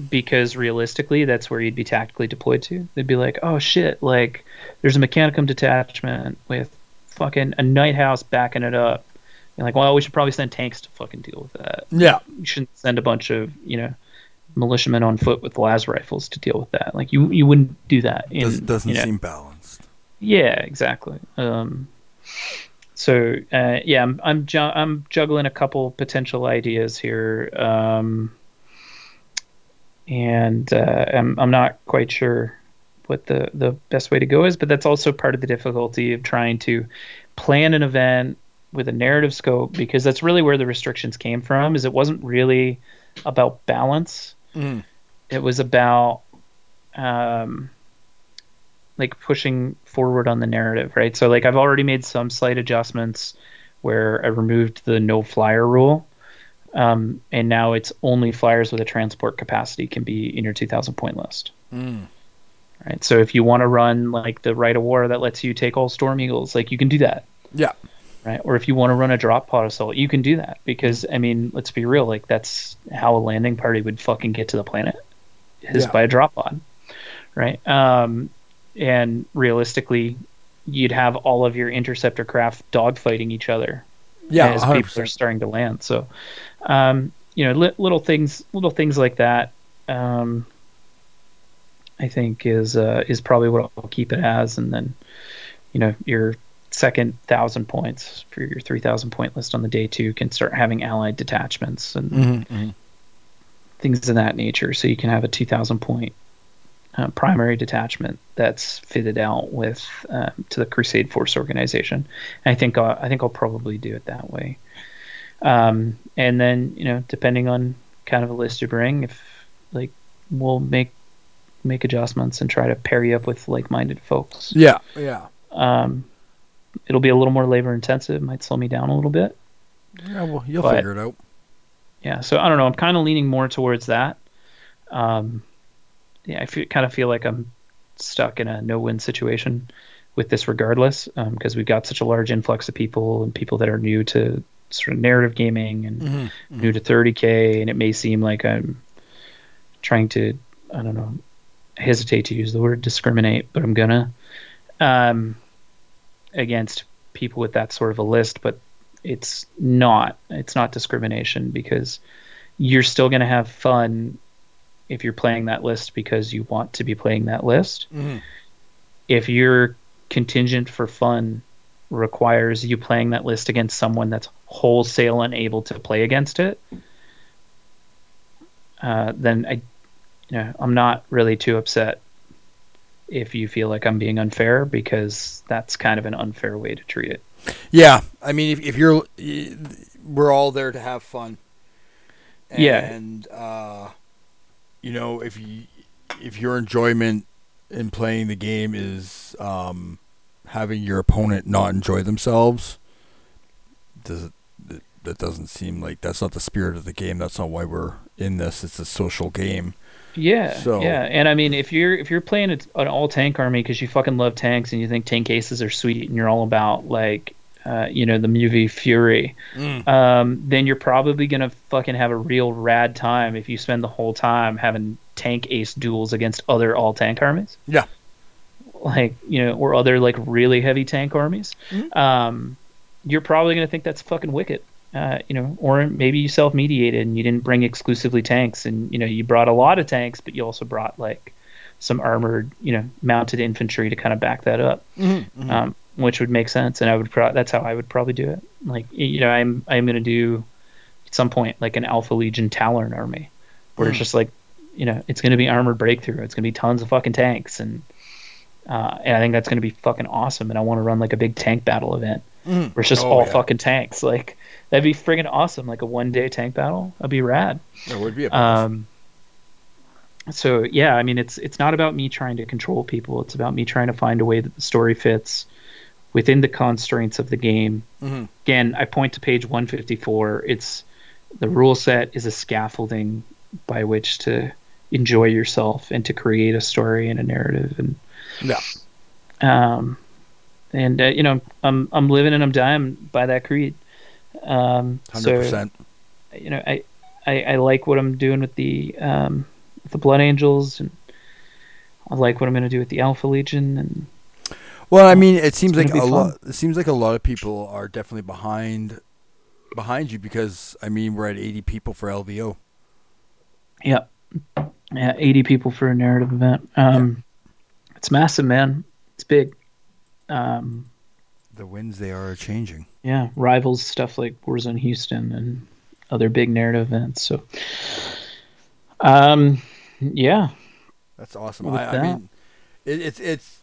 Because realistically, that's where you'd be tactically deployed to. They'd be like, oh shit, like there's a Mechanicum detachment with fucking a Nighthouse backing it up. And like, well, we should probably send tanks to fucking deal with that. Yeah. You shouldn't send a bunch of, you know, militiamen on foot with las rifles to deal with that. Like you you wouldn't do that. It doesn't, doesn't you know. seem balanced. Yeah, exactly. Um So uh, yeah, I'm I'm, ju- I'm juggling a couple potential ideas here, um, and uh, I'm I'm not quite sure what the, the best way to go is. But that's also part of the difficulty of trying to plan an event with a narrative scope, because that's really where the restrictions came from. Is it wasn't really about balance. Mm. It was about um, like pushing forward on the narrative, right? So like I've already made some slight adjustments where I removed the no flyer rule. Um, and now it's only flyers with a transport capacity can be in your two thousand point list. Mm. Right. So if you want to run like the Rite of War that lets you take all Storm Eagles, like you can do that. Yeah. Right. Or if you want to run a drop pod assault, you can do that, because I mean, let's be real. Like that's how a landing party would fucking get to the planet, is yeah. by a drop pod. Right. Um, and realistically you'd have all of your interceptor craft dogfighting each other. Yeah, as one hundred percent. People are starting to land. So, um, you know, li- little things, little things like that, um, I think is, uh, is probably what I'll keep it as. And then, you know, your second thousand points for your three thousand point list on the day two can start having allied detachments and mm-hmm. things of that nature. So you can have a two thousand point uh, primary detachment that's fitted out with, um, to the Crusade force organization. And I think, uh, I think I'll probably do it that way. Um, and then, you know, depending on kind of a list you bring, if like we'll make, make adjustments and try to pair you up with like-minded folks. Yeah. Yeah. Um, it'll be a little more labor intensive. Might slow me down a little bit. Yeah. Well, you'll but, figure it out. Yeah. So I don't know. I'm kind of leaning more towards that. Um, yeah, I feel, kind of feel like I'm stuck in a no-win situation with this regardless. Um, cause we've got such a large influx of people and people that are new to sort of narrative gaming and mm-hmm. new to thirty K. And it may seem like I'm trying to, I don't know, hesitate to use the word discriminate, but I'm gonna um against people with that sort of a list, but it's not it's not discrimination, because you're still gonna have fun if you're playing that list because you want to be playing that list. Mm-hmm. If your contingent for fun requires you playing that list against someone that's wholesale unable to play against it, uh then I You know, I'm not really too upset if you feel like I'm being unfair, because that's kind of an unfair way to treat it. Yeah. I mean, if, if you're, we're all there to have fun. And, yeah. And, uh, you know, if you, if your enjoyment in playing the game is, um, having your opponent not enjoy themselves, does it, that doesn't seem like that's not the spirit of the game. That's not why we're in this. It's a social game. Yeah, so. yeah, and I mean, if you're if you're playing an all tank army because you fucking love tanks and you think tank aces are sweet and you're all about like, uh, you know, the movie Fury, mm. um, then you're probably gonna fucking have a real rad time if you spend the whole time having tank ace duels against other all tank armies. Yeah, like you know, or other like really heavy tank armies. Mm-hmm. Um, you're probably gonna think that's fucking wicked. Uh, you know, or maybe you self-mediated and you didn't bring exclusively tanks, and you know you brought a lot of tanks, but you also brought like some armored, you know, mounted infantry to kind of back that up, mm-hmm. um, which would make sense. And I would pro- that's how I would probably do it. Like you know, I'm I'm gonna do at some point like an Alpha Legion Talon army, where mm. it's just like you know it's gonna be armored breakthrough, it's gonna be tons of fucking tanks, and uh, and I think that's gonna be fucking awesome. And I want to run like a big tank battle event. Mm. Where it's just oh, all yeah. fucking tanks. Like that'd be friggin' awesome. Like a one day tank battle. That'd be rad. That would be a blast. Um So yeah, I mean it's it's not about me trying to control people. It's about me trying to find a way that the story fits within the constraints of the game. Mm-hmm. Again, I point to page one fifty-four. It's the rule set is a scaffolding by which to enjoy yourself and to create a story and a narrative, and yeah. Um And, uh, you know, I'm I'm living and I'm dying by that creed. Um, one hundred percent. So, you know, I, I, I like what I'm doing with the um, with the Blood Angels, and I like what I'm going to do with the Alpha Legion. And well, I mean, it seems like a lot. It seems like a lot of people are definitely behind behind you, because I mean, we're at eighty people for L V O. Yeah, yeah, eighty people for a narrative event. Um, yeah. It's massive, man. It's big. Um, the winds they are changing. Yeah, rivals stuff like Warzone Houston and other big narrative events. So, um, yeah, that's awesome. I, that. I mean, it, it's it's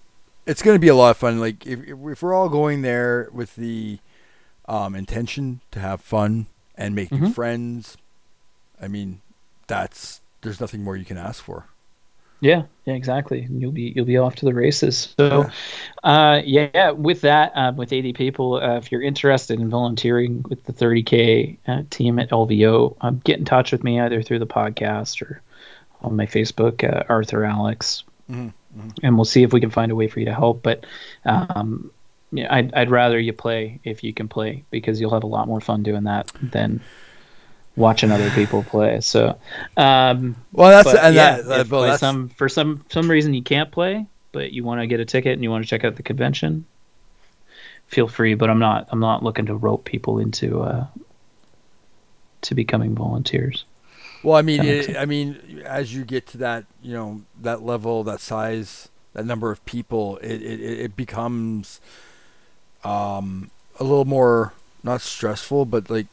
it's going to be a lot of fun. Like if if we're all going there with the um, intention to have fun and make mm-hmm. new friends. I mean, that's there's nothing more you can ask for. Yeah, yeah, exactly. You'll be you'll be off to the races. So, yeah, uh, yeah with that, uh, with eighty people, uh, if you're interested in volunteering with the thirty K uh, team at L V O, um, get in touch with me either through the podcast or on my Facebook, uh, Arthur Alex, mm-hmm. Mm-hmm. and we'll see if we can find a way for you to help. But um, yeah, I'd I'd rather you play if you can play, because you'll have a lot more fun doing that than watching other people play. So um well that's but, and yeah, that, that, well, that's, some for some some reason you can't play but you want to get a ticket and you want to check out the convention, feel free, but i'm not i'm not looking to rope people into uh to becoming volunteers. Well, I mean it, I mean as you get to that, you know, that level, that size, that number of people, it it, it becomes um a little more not stressful, but like,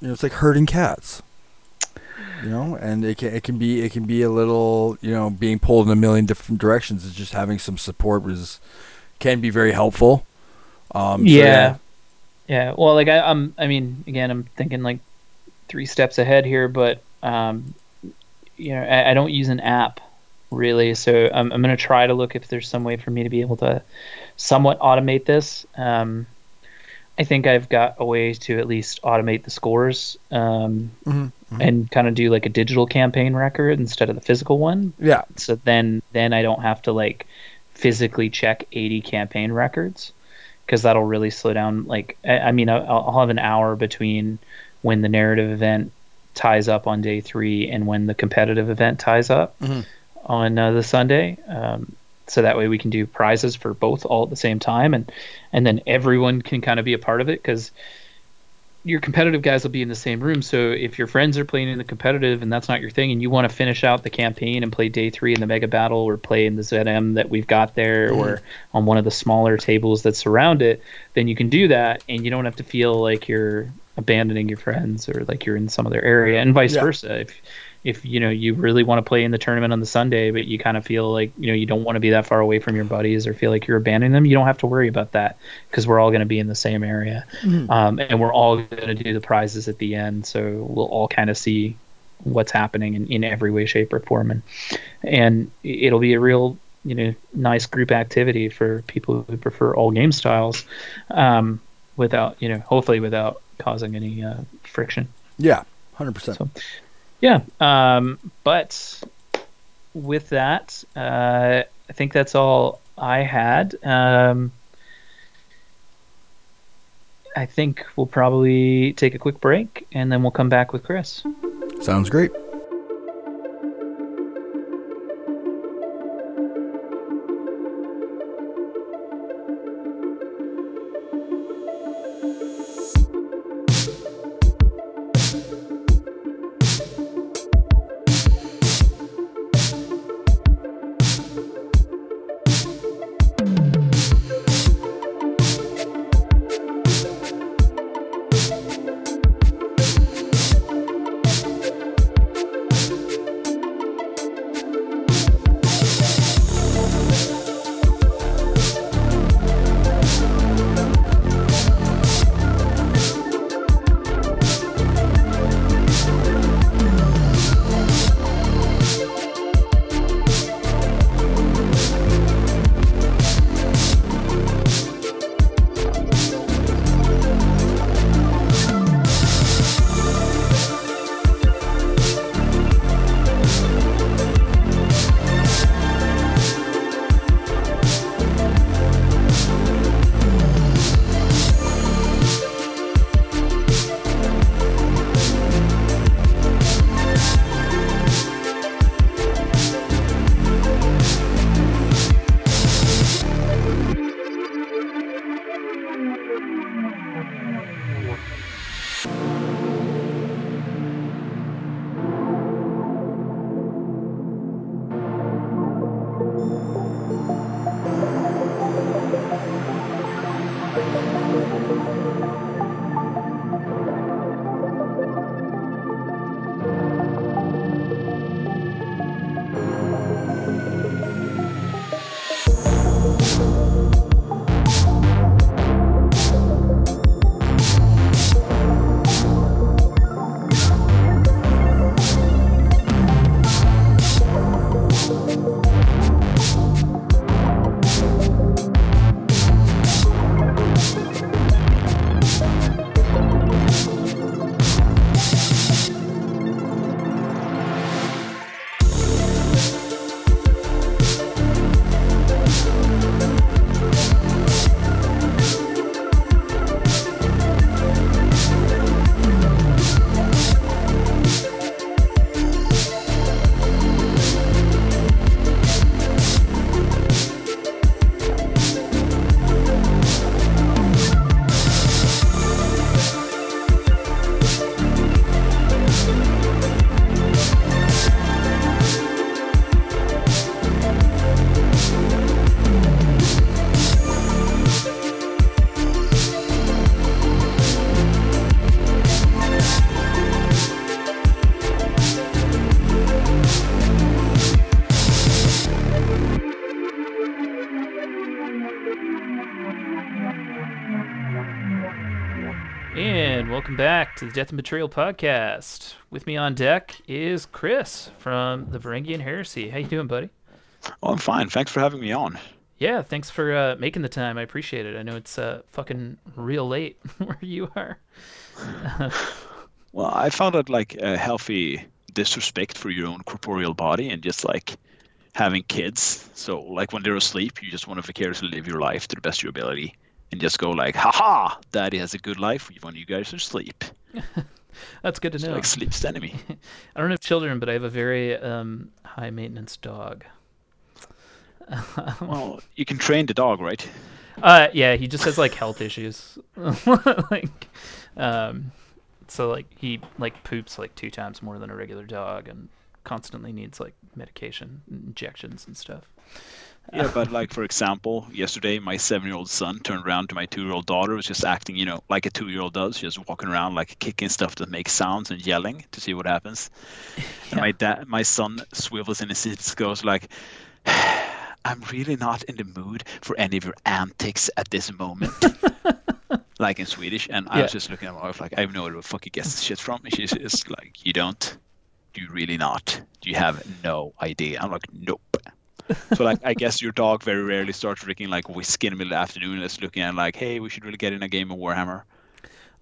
you know, it's like herding cats, you know, and it can, it can be, it can be a little, you know, being pulled in a million different directions. It's just having some support was, can be very helpful. Um, yeah. So, yeah. Yeah. Well, like I, I'm, I mean, again, I'm thinking like three steps ahead here, but, um, you know, I, I don't use an app really. So I'm, I'm going to try to look if there's some way for me to be able to somewhat automate this. Um, I think I've got a way to at least automate the scores um, mm-hmm, mm-hmm. and kind of do like a digital campaign record instead of the physical one. Yeah. So then, then I don't have to like physically check eighty campaign records, because that'll really slow down. Like, I, I mean, I'll, I'll have an hour between when the narrative event ties up on day three and when the competitive event ties up mm-hmm. on uh, the Sunday. Um, So that way we can do prizes for both all at the same time, and, and then everyone can kind of be a part of it, because your competitive guys will be in the same room. So if your friends are playing in the competitive and that's not your thing and you want to finish out the campaign and play day three in the mega battle or play in the Z M that we've got there mm-hmm. or on one of the smaller tables that surround it, then you can do that and you don't have to feel like you're abandoning your friends or like you're in some other area, and vice yeah. versa. If, If, you know, you really want to play in the tournament on the Sunday, but you kind of feel like, you know, you don't want to be that far away from your buddies or feel like you're abandoning them, you don't have to worry about that, because we're all going to be in the same area. Mm-hmm. Um, and we're all going to do the prizes at the end. So we'll all kind of see what's happening in, in every way, shape or form. And, and it'll be a real, you know, nice group activity for people who prefer all game styles um, without, you know, hopefully without causing any uh, friction. Yeah, one hundred percent. So, yeah, um, but with that, uh, I think that's all I had. Um, I think we'll probably take a quick break, and then we'll come back with Chris. Sounds great. welcome back to the Death and Betrayal podcast. With me on deck is Chris from the Varangian Heresy. How you doing, buddy? Oh, I'm fine. Thanks for having me on. Yeah, thanks for uh, making the time. I appreciate it. I know it's uh, fucking real late where you are. Well, I found it like a healthy disrespect for your own corporeal body and just like having kids. So like when they're asleep, you just want to vicariously live your life to the best of your ability. And just go like, haha, daddy has a good life when you guys are asleep. That's good to know. It's like sleep's the enemy. I don't have children, but I have a very um, high-maintenance dog. Well, you can train the dog, right? Uh, yeah, he just has, like, health issues. like, um, so, like, he, like, poops, like, two times more than a regular dog and constantly needs, like, medication, injections and stuff. Yeah, but like, for example, yesterday, my seven-year-old son turned around to my two-year-old daughter, was just acting, you know, like a two-year-old does, just walking around, like, kicking stuff that makes sounds and yelling to see what happens. Yeah. And my dad, my son swivels in his seat, goes like, I'm really not in the mood for any of your antics at this moment. Like in Swedish. And I yeah. was just looking at my wife like, I have no idea where the fuck he gets this shit from. And she's just like, you don't? Do you really not? Do you have no idea? I'm like, nope. So, like, I guess your dog very rarely starts drinking, like, whiskey in the middle of the afternoon and is looking at, like, hey, we should really get in a game of Warhammer.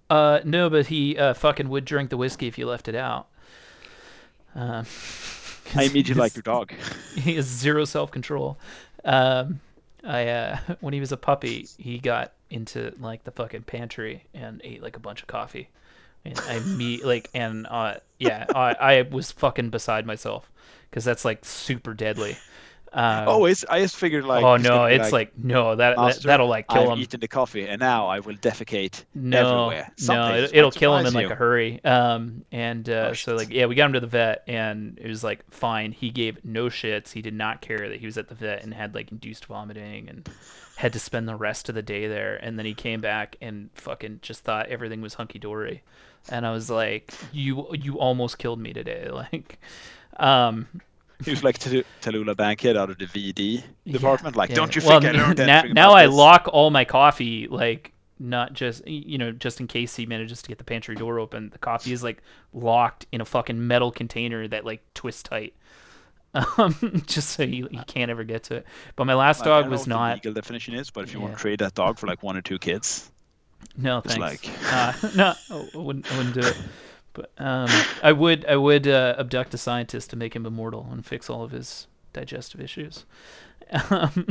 Uh, no, but he uh, fucking would drink the whiskey if you left it out. Uh, I immediately like your dog. He has zero self-control. Um, I uh, when he was a puppy, he got into, like, the fucking pantry and ate, like, a bunch of coffee. And I, me, like, and, uh, yeah, I, I was fucking beside myself because that's, like, super deadly. Um, oh, it's, I just figured like... Oh, no, it's like, like, no, that, that, that'll like kill I've him. I've eaten the coffee, and now I will defecate no, everywhere. Something no, it, it'll kill him in you. like a hurry. Um, and uh, oh, so, like, yeah, we got him to the vet, and it was like, fine. He gave no shits. He did not care that he was at the vet and had like induced vomiting and had to spend the rest of the day there. And then he came back and fucking just thought everything was hunky-dory. And I was like, you you almost killed me today. Like... um. He was like Tallulah Bankhead out of the V D department. Yeah, like, yeah. Don't you well, think I learned that? Now, now I this? lock all my coffee, like, not just, you know, just in case he manages to get the pantry door open. The coffee is, like, locked in a fucking metal container that, like, twists tight. Um, just so he, he can't ever get to it. But my last like, dog I don't was know what not. The legal definition is, but if you yeah. want to trade that dog for, like, one or two kids. No, thanks. Like... Uh, no, I wouldn't, I wouldn't do it. But um, I would I would uh, abduct a scientist to make him immortal and fix all of his digestive issues. Um,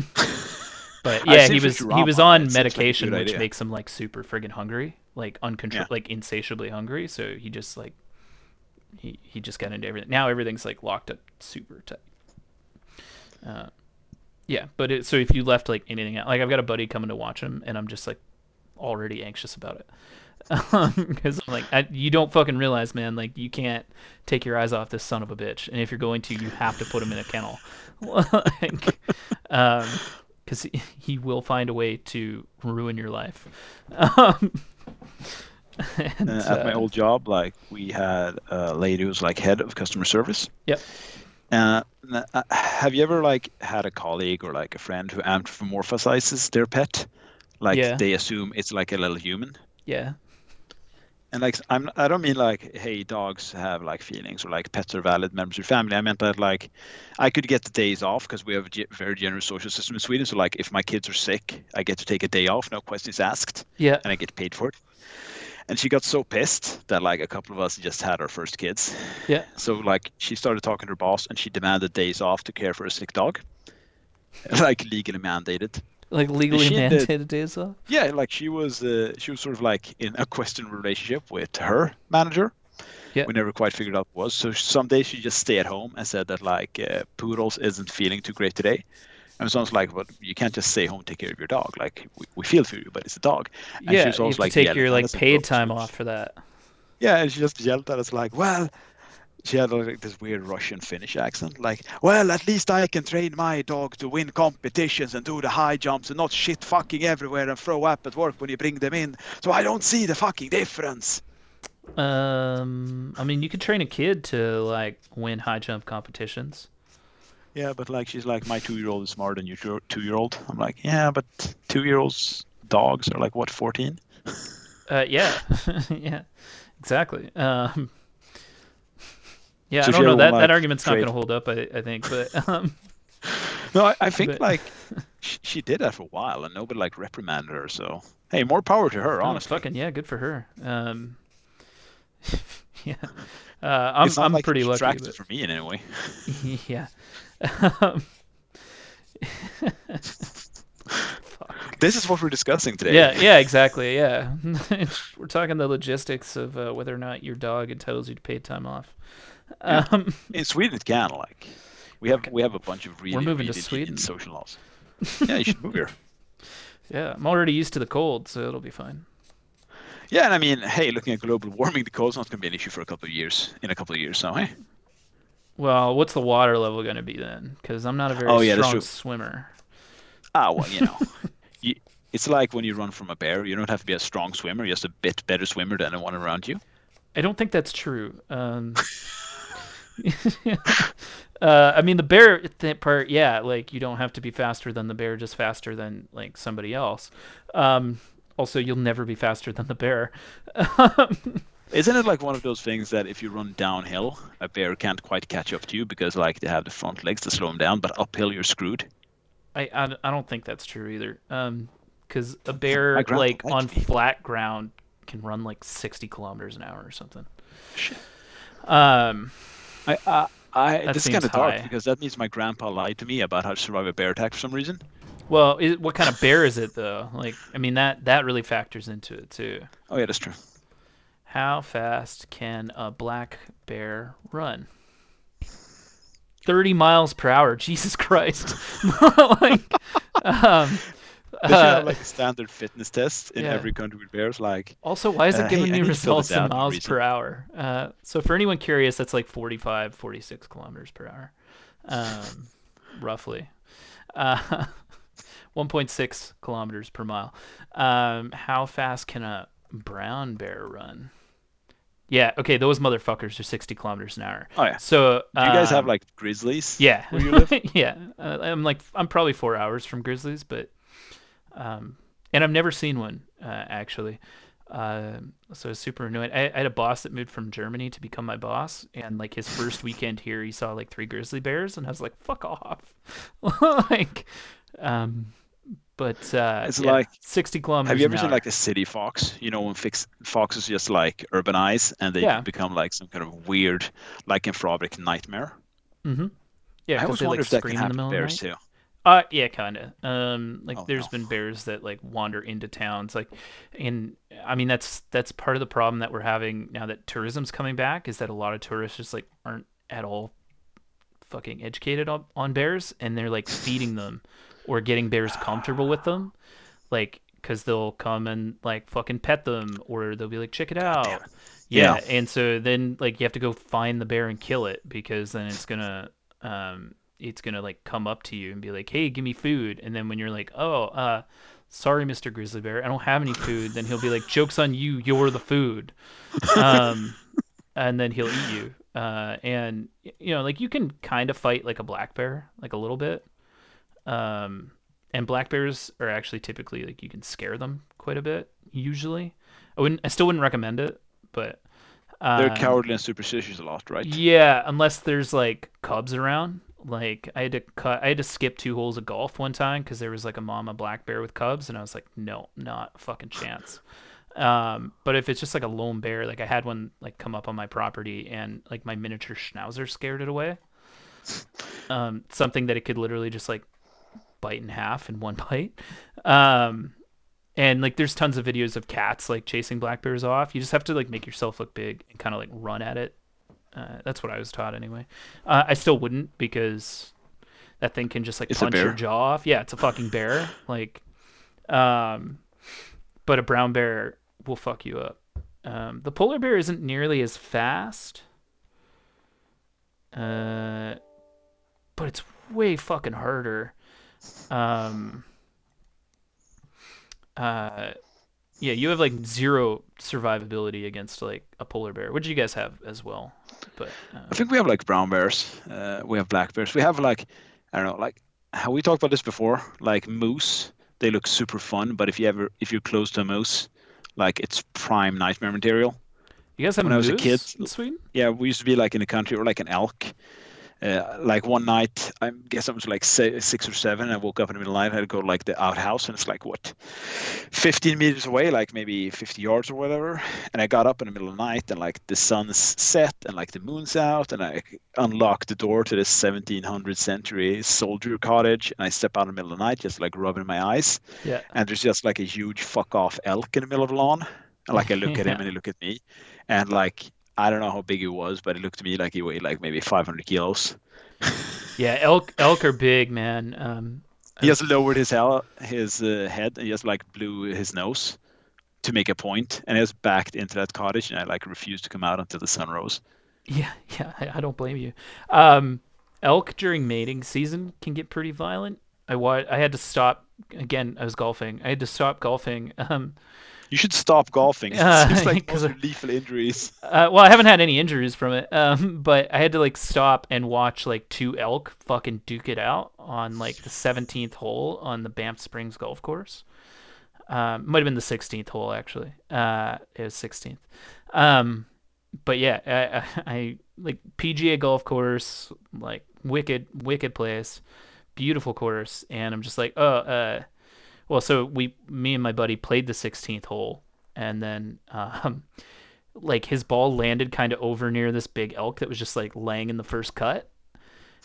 but yeah, he was he was on medication, like which makes him like super friggin' hungry, like uncontro- yeah. like insatiably hungry. So he just like he he just got into everything. Now everything's like locked up super tight. Uh, yeah, but it, so if you left like anything out, like I've got a buddy coming to watch him, and I'm just like already anxious about it. Because um, I'm like, I, you don't fucking realize, man. Like, you can't take your eyes off this son of a bitch. And if you're going to, you have to put him in a kennel, like, um, because he, he will find a way to ruin your life. Um, and, uh, at my old job, like, we had a lady who was like head of customer service. Yep. Uh, have you ever like had a colleague or like a friend who anthropomorphizes their pet? Like, yeah. they assume it's like a little human. Yeah. And like, I'm, I don't mean like, hey, dogs have like feelings or like pets are valid members of your family. I meant that like, I could get the days off because we have a ge- very generous social system in Sweden. So like, if my kids are sick, I get to take a day off, no questions asked. Yeah. And I get paid for it. And she got so pissed that like a couple of us just had our first kids. Yeah. So like, she started talking to her boss and she demanded days off to care for a sick dog, like legally mandated. Like legally mandated days off? Yeah, like she was, uh, she was sort of like in a questionable relationship with her manager. Yeah. We never quite figured out what it was. So some days she just stayed at home and said that like uh, Poodles isn't feeling too great today. And someone's like, well, you can't just stay home and take care of your dog. Like we, we feel for you, but it's a dog. And yeah, she was you like, take your like paid time off for that. Yeah, and she just yelled at us like, well, she had like this weird Russian Finnish accent, like, well, at least I can train my dog to win competitions and do the high jumps and not shit fucking everywhere and throw up at work when you bring them in. So I don't see the fucking difference. Um, I mean, you could train a kid to like win high jump competitions. Yeah, but like she's like, my two-year-old is smarter than your two-year-old. I'm like, yeah, but two-year-olds' dogs are like, what, fourteen? Uh, yeah, yeah, exactly. Um, yeah, so I don't know that, that argument's trade. not going to hold up. I, I think, but um, no, I, I think but... like she did that for a while, and nobody like reprimanded her. So hey, more power to her. Oh, honestly, fucking yeah, good for her. Um, yeah, uh, I'm it's not I'm like pretty lucky. But... for me in any way. Yeah. Um... This is what we're discussing today. Yeah, yeah, exactly. Yeah, we're talking the logistics of uh, whether or not your dog entitles you to paid time off. Um, in Sweden, it can. Like, we have okay. we have a bunch of really, we're moving really to Sweden social laws. Yeah, you should move here. Yeah, I'm already used to the cold, so it'll be fine. Yeah, and I mean, hey, looking at global warming, the cold's not going to be an issue for a couple of years. In a couple of years, so hey. Well, what's the water level going to be then? Because I'm not a very oh, yeah, strong swimmer. Ah, well, you know. You, it's like when you run from a bear. You don't have to be a strong swimmer. You're just a bit better swimmer than the one around you. I don't think that's true. Um, uh, I mean, the bear th- part, yeah, like you don't have to be faster than the bear, just faster than like somebody else. Um, also, you'll never be faster than the bear. Isn't it like one of those things that if you run downhill, a bear can't quite catch up to you because like they have the front legs to slow them down, but uphill you're screwed? I, I don't think that's true either, because um, a bear like on flat ground can run like sixty kilometers an hour or something. Shit. Um, I, I, I this is kind of dark because that means my grandpa lied to me about how to survive a bear attack for some reason. Well, it, what kind of bear is it though? Like, I mean that that really factors into it too. Oh yeah, that's true. How fast can a black bear run? thirty miles per hour. Jesus Christ. Like, um, they should have like a standard fitness test in yeah. every country with bears. Like, also, why is it giving uh, me results in miles per hour? Uh, so for anyone curious, that's like forty-five, forty-six kilometers per hour, um, roughly. Uh, one point six kilometers per mile. Um, how fast can a brown bear run? Yeah, okay, those motherfuckers are sixty kilometers an hour. Oh, yeah. So, do you um, guys have, like, grizzlies? Yeah. Where you live? Yeah. Uh, I'm, like, I'm probably four hours from grizzlies, but... Um, and I've never seen one, uh, actually. Uh, so I was super annoyed. I, I had a boss that moved from Germany to become my boss, and, like, his first weekend here, he saw, like, three grizzly bears, and I was like, fuck off. Like, um... But uh, it's yeah, like sixty kilometers. Have you ever seen hour. like a city fox? You know, when fix, foxes just like urbanize and they yeah. become like some kind of weird, like anthropic nightmare. Mm-hmm. Yeah, I always wonder like, if that can happen to bears too. Uh, yeah, kinda. Um, like oh, there's no. been bears that like wander into towns, like, and I mean that's that's part of the problem that we're having now that tourism's coming back is that a lot of tourists just like aren't at all fucking educated on, on bears, and they're like feeding them. Or getting bears comfortable with them, like because they'll come and like fucking pet them, or they'll be like, check it out. Yeah. yeah, and so then like you have to go find the bear and kill it because then it's gonna, um, it's gonna like come up to you and be like, hey, give me food. And then when you're like, oh, uh, sorry, Mister Grizzly Bear, I don't have any food. Then he'll be like, joke's on you, you're the food. Um, and then he'll eat you. Uh, and you know, like you can kind of fight like a black bear, like a little bit. Um, and black bears are actually typically like you can scare them quite a bit. Usually, I wouldn't. I still wouldn't recommend it, but um, they're cowardly and superstitious a lot, right? Yeah, unless there's like cubs around. Like I had to cut. I had to skip two holes of golf one time because there was like a mama black bear with cubs, and I was like, no, not a fucking chance. Um, but if it's just like a lone bear, like I had one like come up on my property, and like my miniature schnauzer scared it away. Um, something that it could literally just like. Bite in half in one bite. Um, and like there's tons of videos of cats like chasing black bears off. You just have to like make yourself look big and kind of like run at it. Uh, that's what I was taught anyway. Uh, I still wouldn't because that thing can just like it's punch your jaw off. Yeah, it's a fucking bear. Like, um, but a brown bear will fuck you up. Um, the polar bear isn't nearly as fast. Uh, but it's way fucking harder. Um. Uh, yeah, you have like zero survivability against like a polar bear. What do you guys have as well? But um... I think we have like brown bears. Uh, we have black bears. We have like I don't know, like how we talked about this before. Like moose, they look super fun, but if you ever if you're close to a moose, like it's prime nightmare material. You guys have when I was a kid in Sweden? Yeah, we used to be like in a country or like an elk. Uh, like one night, I guess I was like six or seven. I woke up in the middle of the night. I had to go to like the outhouse, and it's like what, fifteen meters away, like maybe fifty yards or whatever. And I got up in the middle of the night, and like the sun's set, and like the moon's out, and I unlocked the door to this seventeen hundred century soldier cottage. And I step out in the middle of the night, just like rubbing my eyes. Yeah. And there's just like a huge fuck off elk in the middle of the lawn. And like I look yeah. at him, and he look at me, and like. I don't know how big he was, but it looked to me like he weighed like maybe five hundred kilos. Yeah, elk elk are big, man. Um, he just lowered his hell, his uh, head, and he just like blew his nose to make a point, and I was backed into that cottage, and I like refused to come out until the sun rose. Yeah, yeah, I, I don't blame you. Um, elk during mating season can get pretty violent. I wa- I had to stop again. I was golfing. I had to stop golfing. Um, You should stop golfing. It seems uh, like most of lethal injuries. Uh, well, I haven't had any injuries from it, um, but I had to like stop and watch like two elk fucking duke it out on like the seventeenth hole on the Banff Springs golf course. Um, might have been the sixteenth hole actually. Uh, it was sixteenth. Um, but yeah, I, I, I like P G A golf course, like wicked, wicked place, beautiful course, and I'm just like, oh. uh, Well, so we, me and my buddy played the sixteenth hole, and then, um, like his ball landed kind of over near this big elk that was just like laying in the first cut,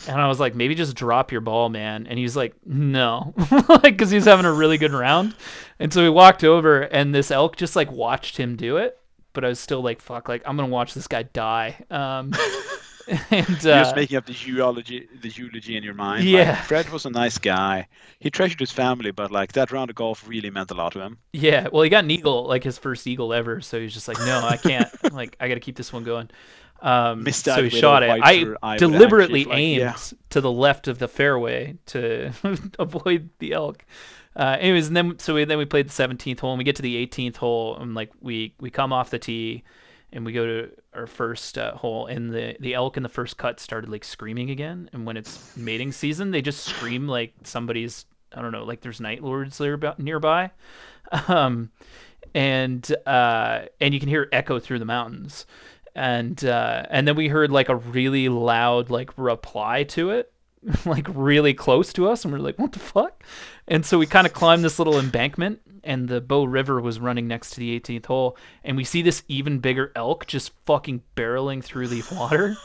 and I was like, maybe just drop your ball, man. And he's like, no, like because he's having a really good round, and so we walked over, and this elk just like watched him do it, but I was still like, fuck, like I'm gonna watch this guy die. Um, and, uh, You're just making up the eulogy, the eulogy in your mind. Yeah, like, Fred was a nice guy. He treasured his family, but like that round of golf really meant a lot to him. Yeah, well, he got an eagle, like his first eagle ever. So he's just like, no, I can't. like, I got to keep this one going. Um, so he shot it. I, I deliberately like, aimed yeah. to the left of the fairway to avoid the elk. Uh, anyways, and then so we, then we played the seventeenth hole, and we get to the eighteenth hole, and like we we come off the tee. And we go to our first uh, hole, and the, the elk in the first cut started like screaming again. And when it's mating season, they just scream like somebody's, I don't know, like there's night lords nearby. Um, and, uh, and you can hear echo through the mountains. And, uh, and then we heard like a really loud, like reply to it, like really close to us. And we're like, what the fuck? And so we kind of climbed this little embankment, and the Bow River was running next to the eighteenth hole, and we see this even bigger elk just fucking barreling through the water,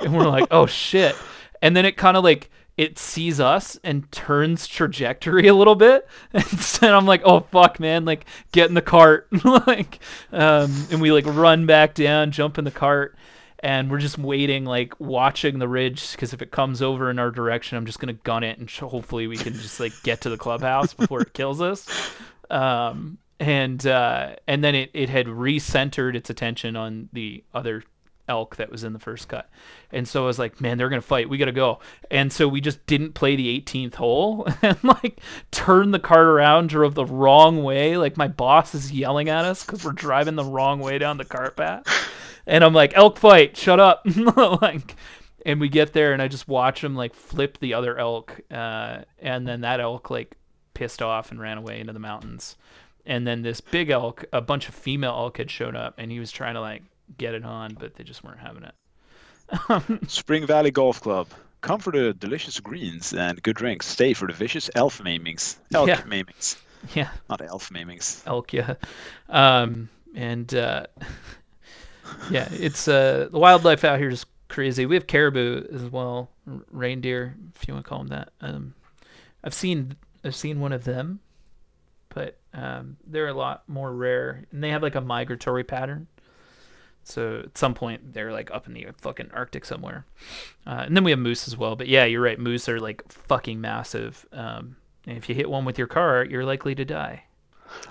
and we're like, oh shit. And then it kind of like, it sees us and turns trajectory a little bit, and then I'm like, oh fuck, man, like get in the cart. Like, um, and we like run back down, jump in the cart, and we're just waiting, like watching the ridge, because if it comes over in our direction, I'm just gonna gun it, and hopefully we can just like get to the clubhouse before it kills us. Um, and, uh, and then it, it had recentered its attention on the other elk that was in the first cut. And so I was like, man, they're going to fight. We got to go. And so we just didn't play the eighteenth hole, and like turned the cart around, drove the wrong way. Like my boss is yelling at us cause we're driving the wrong way down the cart path. And I'm like, elk fight, shut up. Like, and we get there, and I just watch him like flip the other elk. Uh, and then that elk, like, pissed off and ran away into the mountains. And then this big elk, a bunch of female elk had showed up, and he was trying to like get it on, but they just weren't having it. Spring Valley Golf Club. Come for the delicious greens and good drinks. Stay for the vicious elf maimings. Elk yeah. maimings. Yeah. Not elf maimings. Elk, yeah. Um, and uh, yeah, it's uh, the wildlife out here is crazy. We have caribou as well, reindeer, if you want to call them that. Um, I've seen I've seen one of them, but um, they're a lot more rare, and they have like a migratory pattern. So at some point they're like up in the fucking Arctic somewhere. Uh, and then we have moose as well, but yeah, you're right. Moose are like fucking massive. Um, and if you hit one with your car, you're likely to die.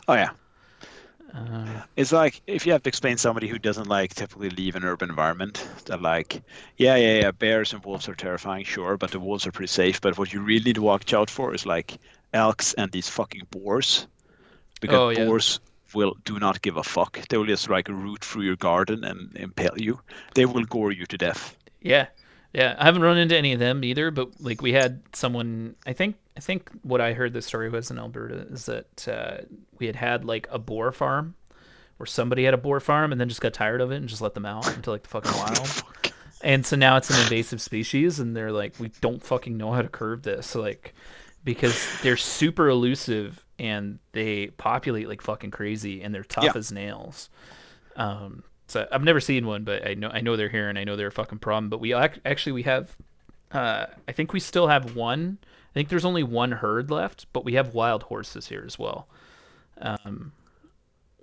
Oh yeah. Uh, it's like if you have to explain somebody who doesn't like typically leave an urban environment, that like, yeah, yeah, yeah, bears and wolves are terrifying, sure, but the wolves are pretty safe. But what you really need to watch out for is like elks and these fucking boars, because oh, yeah. boars will do not give a fuck. They will just like root through your garden and impale you. They will gore you to death. Yeah, yeah. I haven't run into any of them either, but like we had someone. I think I think what I heard the story was in Alberta is that uh, we had had like a boar farm or somebody had a boar farm and then just got tired of it and just let them out into like the fucking wild. And so now it's an invasive species, and they're like, we don't fucking know how to curb this, like, because they're super elusive and they populate like fucking crazy, and they're tough yeah. as nails. Um, so I've never seen one, but I know I know they're here, and I know they're a fucking problem. But we ac- actually we have, uh, I think we still have one. I think there's only one herd left, but we have wild horses here as well. Um,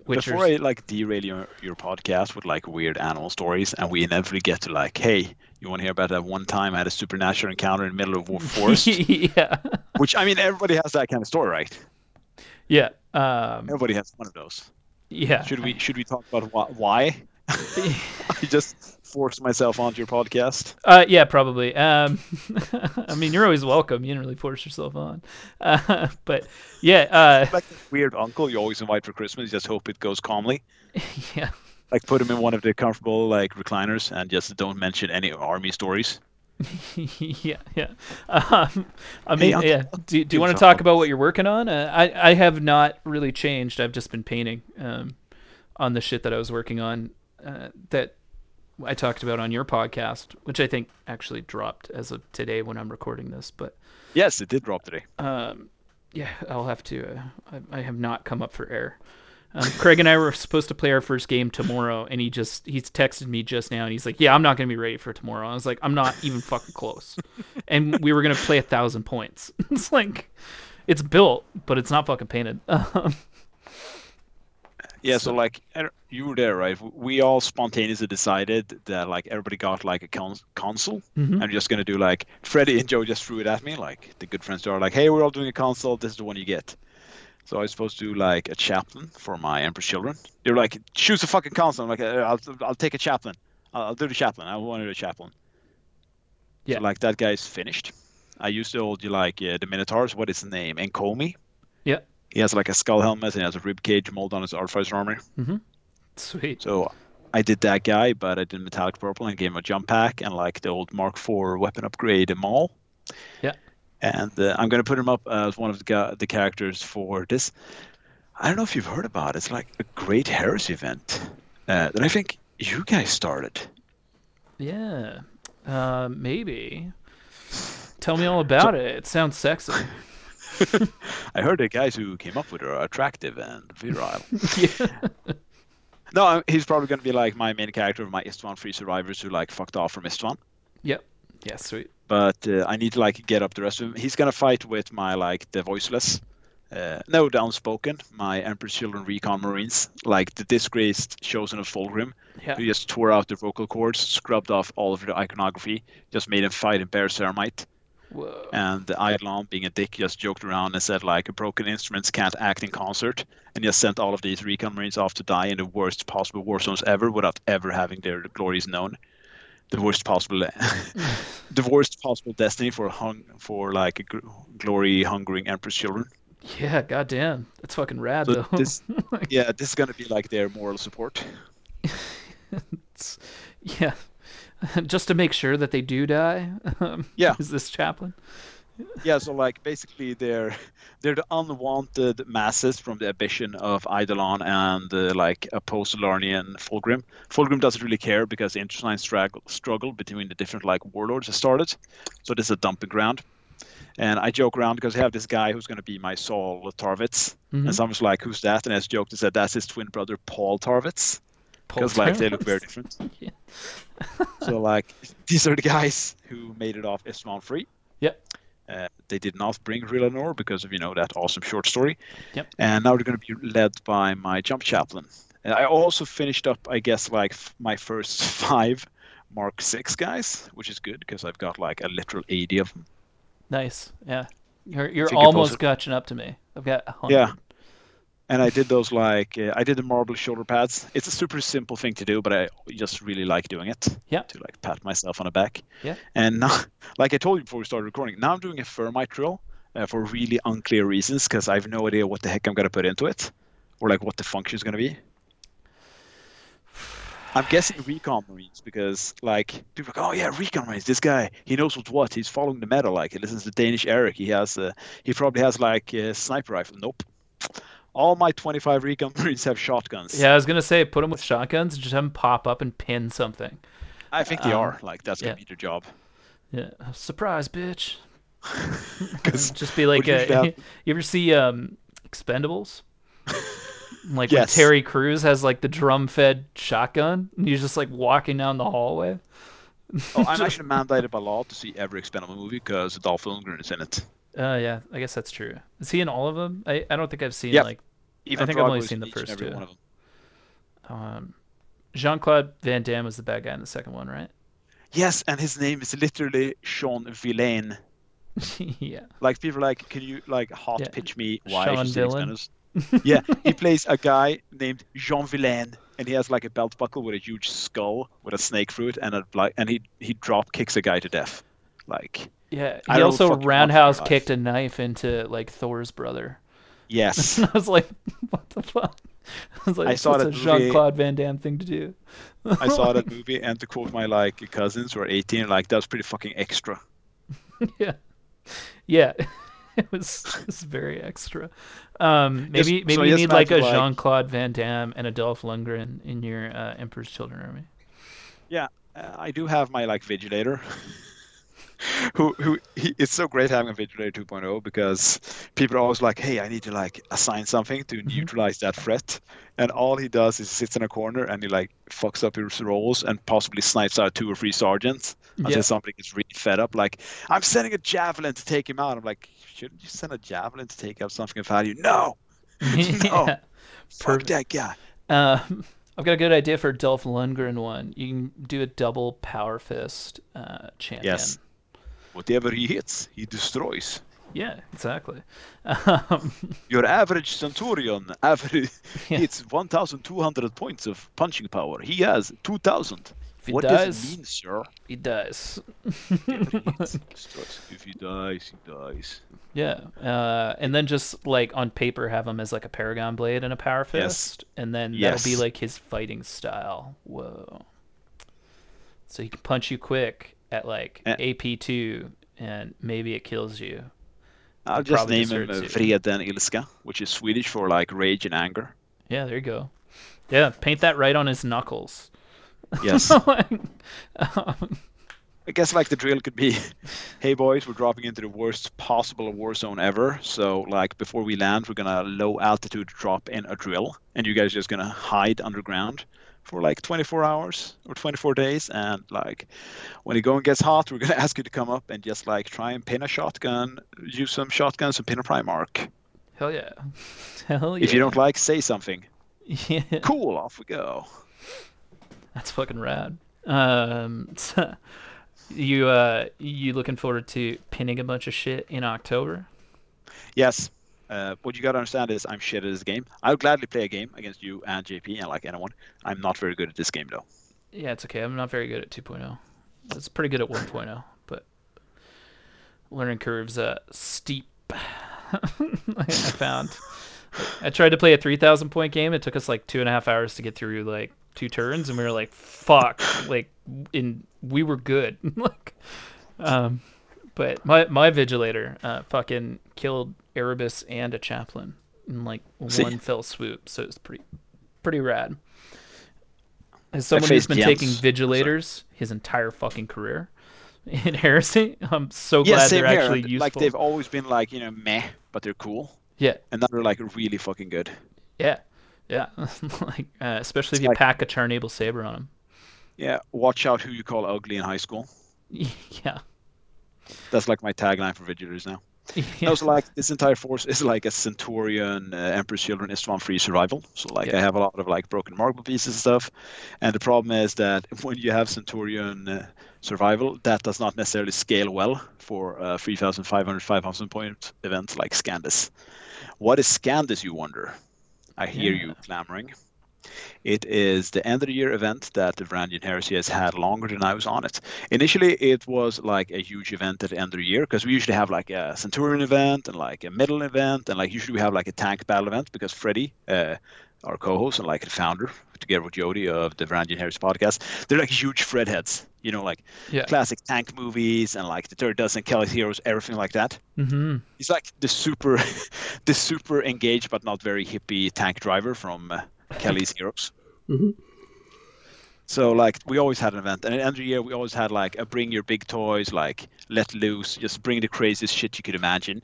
which Before are... I like derail your, your podcast with like weird animal stories, and we inevitably get to like, hey, you want to hear about that one time I had a supernatural encounter in the middle of a forest? yeah. Which, I mean, everybody has that kind of story, right? Yeah. Um, everybody has one of those. Yeah. Should we should we talk about why? I just forced myself onto your podcast. Uh, yeah, probably. Um, I mean, you're always welcome. You didn't really force yourself on. Uh, but yeah. Uh, like the weird uncle you always invite for Christmas. You just hope it goes calmly. Yeah. Like put him in one of the comfortable like recliners and just don't mention any army stories. yeah, yeah. Um, I mean, hey, yeah. Do, do you want to talk about what you're working on? Uh, I I have not really changed. I've just been painting um, on the shit that I was working on uh, that I talked about on your podcast, which I think actually dropped as of today when I'm recording this. But yes, it did drop today. Um, yeah, I'll have to. Uh, I, I have not come up for air. Um, Craig and I were supposed to play our first game tomorrow, and he just he's texted me just now, and he's like, "Yeah, I'm not gonna be ready for tomorrow." And I was like, "I'm not even fucking close," and we were gonna play a thousand points. It's like, it's built, but it's not fucking painted. Um, yeah, so, so like you were there, right? We all spontaneously decided that like everybody got like a cons- console. Mm-hmm. I'm just gonna do like Freddy and Joe just threw it at me, like the good friends are like, "Hey, we're all doing a console. This is the one you get." So I was supposed to do like a chaplain for my Emperor's Children. They were like, choose a fucking console. I'm like, I'll, I'll take a chaplain. I'll, I'll do the chaplain. I want to do a chaplain. Yeah. So like that guy's finished. I used to hold you like uh, the Minotaurs. What is his name? Enkomi. Yeah. He has like a skull helmet and he has a rib cage mold on his artificer armor. Mm-hmm. Sweet. So I did that guy, but I did metallic purple and gave him a jump pack and like the old Mark four weapon upgrade maul. Yeah. And uh, I'm going to put him up as one of the, ga- the characters for this. I don't know if you've heard about it. It's like a great heresy event uh, that I think you guys started. Yeah, uh, maybe. Tell me all about so, it. It sounds sexy. I heard the guys who came up with it are attractive and virile. yeah. No, he's probably going to be like my main character of my Istvaan Free Survivors who like fucked off from Istvaan. Yep. Yeah, sweet. But uh, I need to like get up the rest of him. He's gonna fight with my like the voiceless, uh, no the unspoken, my Emperor's Children Recon Marines, like the disgraced chosen of Fulgrim, yeah. who just tore out their vocal cords, scrubbed off all of their iconography, just made him fight in bare ceramite. Whoa. And the Eidolon, being a dick, just joked around and said like broken instruments can't act in concert, and just sent all of these Recon Marines off to die in the worst possible war zones ever, without ever having their glories known. The worst possible, the worst possible destiny for hung for like g- glory hungering Emperor's Children. Yeah, goddamn, that's fucking rad so though. This, yeah, this is gonna be like their moral support. yeah, just to make sure that they do die. Um, yeah, is this chaplain? Yeah, so like basically they're they're the unwanted masses from the ambition of Eidolon and uh, like a post-Larnian Fulgrim. Fulgrim doesn't really care because the internecine struggle, struggle between the different like warlords has started, so this is a dumping ground. And I joke around because I have this guy who's going to be my Saul Tarvitz, mm-hmm. and someone's like, "Who's that?" And I just joked and said, "That's his twin brother Paul Tarvitz." Because like they look very different. yeah. So like these are the guys who made it off Istvaan free. Yep. Uh, they did not bring Rilanor because of, you know, that awesome short story. Yep. And now they're going to be led by my Jump Chaplain. And I also finished up, I guess, like f- my first five Mark six guys, which is good because I've got like a literal eighty of them. Nice. Yeah. You're you're almost catching up to me. I've got one hundred. Yeah. And I did those like, uh, I did the marble shoulder pads. It's a super simple thing to do, but I just really like doing it. Yeah. To like pat myself on the back. Yeah. And now, like I told you before we started recording, now I'm doing a fermite drill uh, for really unclear reasons because I have no idea what the heck I'm going to put into it or like what the function is going to be. I'm guessing Recon Marines because like people are like, "Oh yeah, Recon Marines, this guy, he knows what's what. He's following the meta. Like he listens to Danish Eric. He has, uh, he probably has like a sniper rifle." Nope. All my twenty-five recon marines have shotguns. Yeah, I was gonna say put them with shotguns and just have them pop up and pin something. I think they um, are. Like that's yeah. gonna be their job. Yeah, surprise, bitch. Just be like, uh, you, you ever see um, Expendables? Like yes. when Terry Crews has like the drum-fed shotgun, and he's just like walking down the hallway. Oh, I'm actually mandated by law to see every Expendable movie because Dolph Lundgren is in it. Oh, uh, yeah, I guess that's true. Is he in all of them? I, I don't think I've seen yep. like. Even I think I've only seen the first two. Um, Jean-Claude Van Damme was the bad guy in the second one, right? Yes, and his name is literally Sean Villain. Yeah. Like people are like, can you like hot yeah. pitch me why Sean Villain? Yeah, he plays a guy named Jean Villain, and he has like a belt buckle with a huge skull with a snake through it, and a like, and he he drop kicks a guy to death. Like yeah, he also roundhouse kicked a knife into like Thor's brother. Yes, I was like, what the fuck? I was like, I saw that Jean-Claude Van Damme thing to do. I saw that movie, and to quote my like cousins who are eighteen, like that was pretty fucking extra. Yeah, yeah. It was, it was very extra. Um, maybe yes, maybe so you yes, need like a like... Jean-Claude Van Damme and a Dolph Lundgren in your uh, Emperor's Children army. Yeah, uh, I do have my like Vigilator. who who he, it's so great having a Vigilator two point oh because people are always like, hey, I need to like assign something to mm-hmm. neutralize that threat, and all he does is sits in a corner and he like fucks up his rolls and possibly snipes out two or three sergeants until yeah. somebody gets really fed up, like, I'm sending a javelin to take him out. I'm like, shouldn't you send a javelin to take out something of value? No. No. Yeah. Fuck that guy. um I've got a good idea for a Dolph Lundgren one. You can do a double power fist uh champion. Yes. Whatever he hits, he destroys. Yeah, exactly. Um, your average Centurion average yeah. hits one thousand two hundred points of punching power. He has two thousand. What dies, does it mean, sir? He dies. Whatever he hits, he destroys. If he dies, he dies. Yeah, uh, and then just like on paper have him as like a Paragon Blade and a Power Fist, yes. and then yes. that'll be like his fighting style. Whoa. So he can punch you quick at like uh, A P two, and maybe it kills you. I'll it just name him Vreden Ilska, which is Swedish for like rage and anger. Yeah, there you go. Yeah, paint that right on his knuckles. Yes. um, I guess like the drill could be, hey boys, we're dropping into the worst possible war zone ever, so like before we land we're gonna low altitude drop in a drill, and you guys are just gonna hide underground for like twenty-four hours or twenty-four days, and like when it going gets hot, we're gonna ask you to come up and just like try and pin a shotgun, use some shotguns and pin a Primarch. Hell yeah, hell yeah. If you don't like, say something. Yeah. Cool, off we go. That's fucking rad. Um, you uh, you looking forward to pinning a bunch of shit in October? Yes. Uh, what you gotta understand is I'm shit at this game. I would gladly play a game against you and J P and like anyone. I'm not very good at this game though. Yeah, it's okay. I'm not very good at two point oh. It's pretty good at one point oh, but learning curves uh steep. I found. I tried to play a three thousand point game. It took us like two and a half hours to get through like two turns, and we were like, "Fuck!" Like, in we were good. Like, um, but my my Vigilator uh fucking killed Erebus and a chaplain in like See? one fell swoop, so it's pretty pretty rad. As someone who's been Jens. taking Vigilators his entire fucking career in Heresy, I'm so yeah, glad they're here. actually useful. Like they've always been like, you know, meh, but they're cool. Yeah, and now they're like really fucking good. Yeah, yeah. Like uh, especially it's if you like, pack a Charnable Saber on them. Yeah, watch out who you call ugly in high school. Yeah, that's like my tagline for Vigilators now. Yeah. No, so like this entire force is like a Centurion, uh, Emperor's Children, Istvaan free survival. So like yeah. I have a lot of like broken marble pieces and stuff. And the problem is that when you have Centurion uh, survival, that does not necessarily scale well for uh, three thousand five hundred, five thousand point events like Scandus. What is Scandus, you wonder? I hear yeah. you clamoring. It is the end of the year event that the Varangian Heresy has had longer than I was on it. Initially, it was like a huge event at the end of the year because we usually have like a Centurion event and like a middle event, and like usually we have like a tank battle event because Freddy, uh, our co-host and like the founder, together with Jody of the Varangian Heresy podcast, they're like huge Fred heads. you know, like yeah. classic tank movies and like the Third Dozen, Kelly's Heroes, everything like that. Mm-hmm. He's like the super, the super engaged but not very hippie tank driver from uh, Kelly's Heroes. Mm-hmm. So like we always had an event, and at the end of the year we always had like a bring your big toys, like let loose, just bring the craziest shit you could imagine.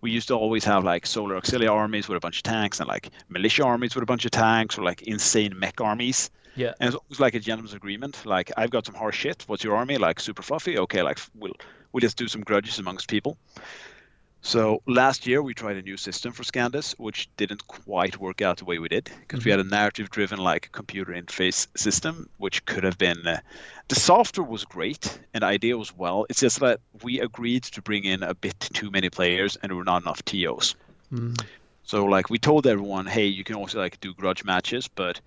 We used to always have like solar auxiliary armies with a bunch of tanks, and like militia armies with a bunch of tanks, or like insane mech armies. Yeah. And it was like a gentleman's agreement. Like, I've got some harsh shit. What's your army? Like, super fluffy. Okay, like we'll we'll just do some grudges amongst people. So last year we tried a new system for Scandus, which didn't quite work out the way we did, because mm-hmm. we had a narrative-driven like computer interface system, which could have been. Uh, the software was great and the idea was well. It's just that we agreed to bring in a bit too many players, and there were not enough T Os. Mm-hmm. So like we told everyone, hey, you can also like do grudge matches, but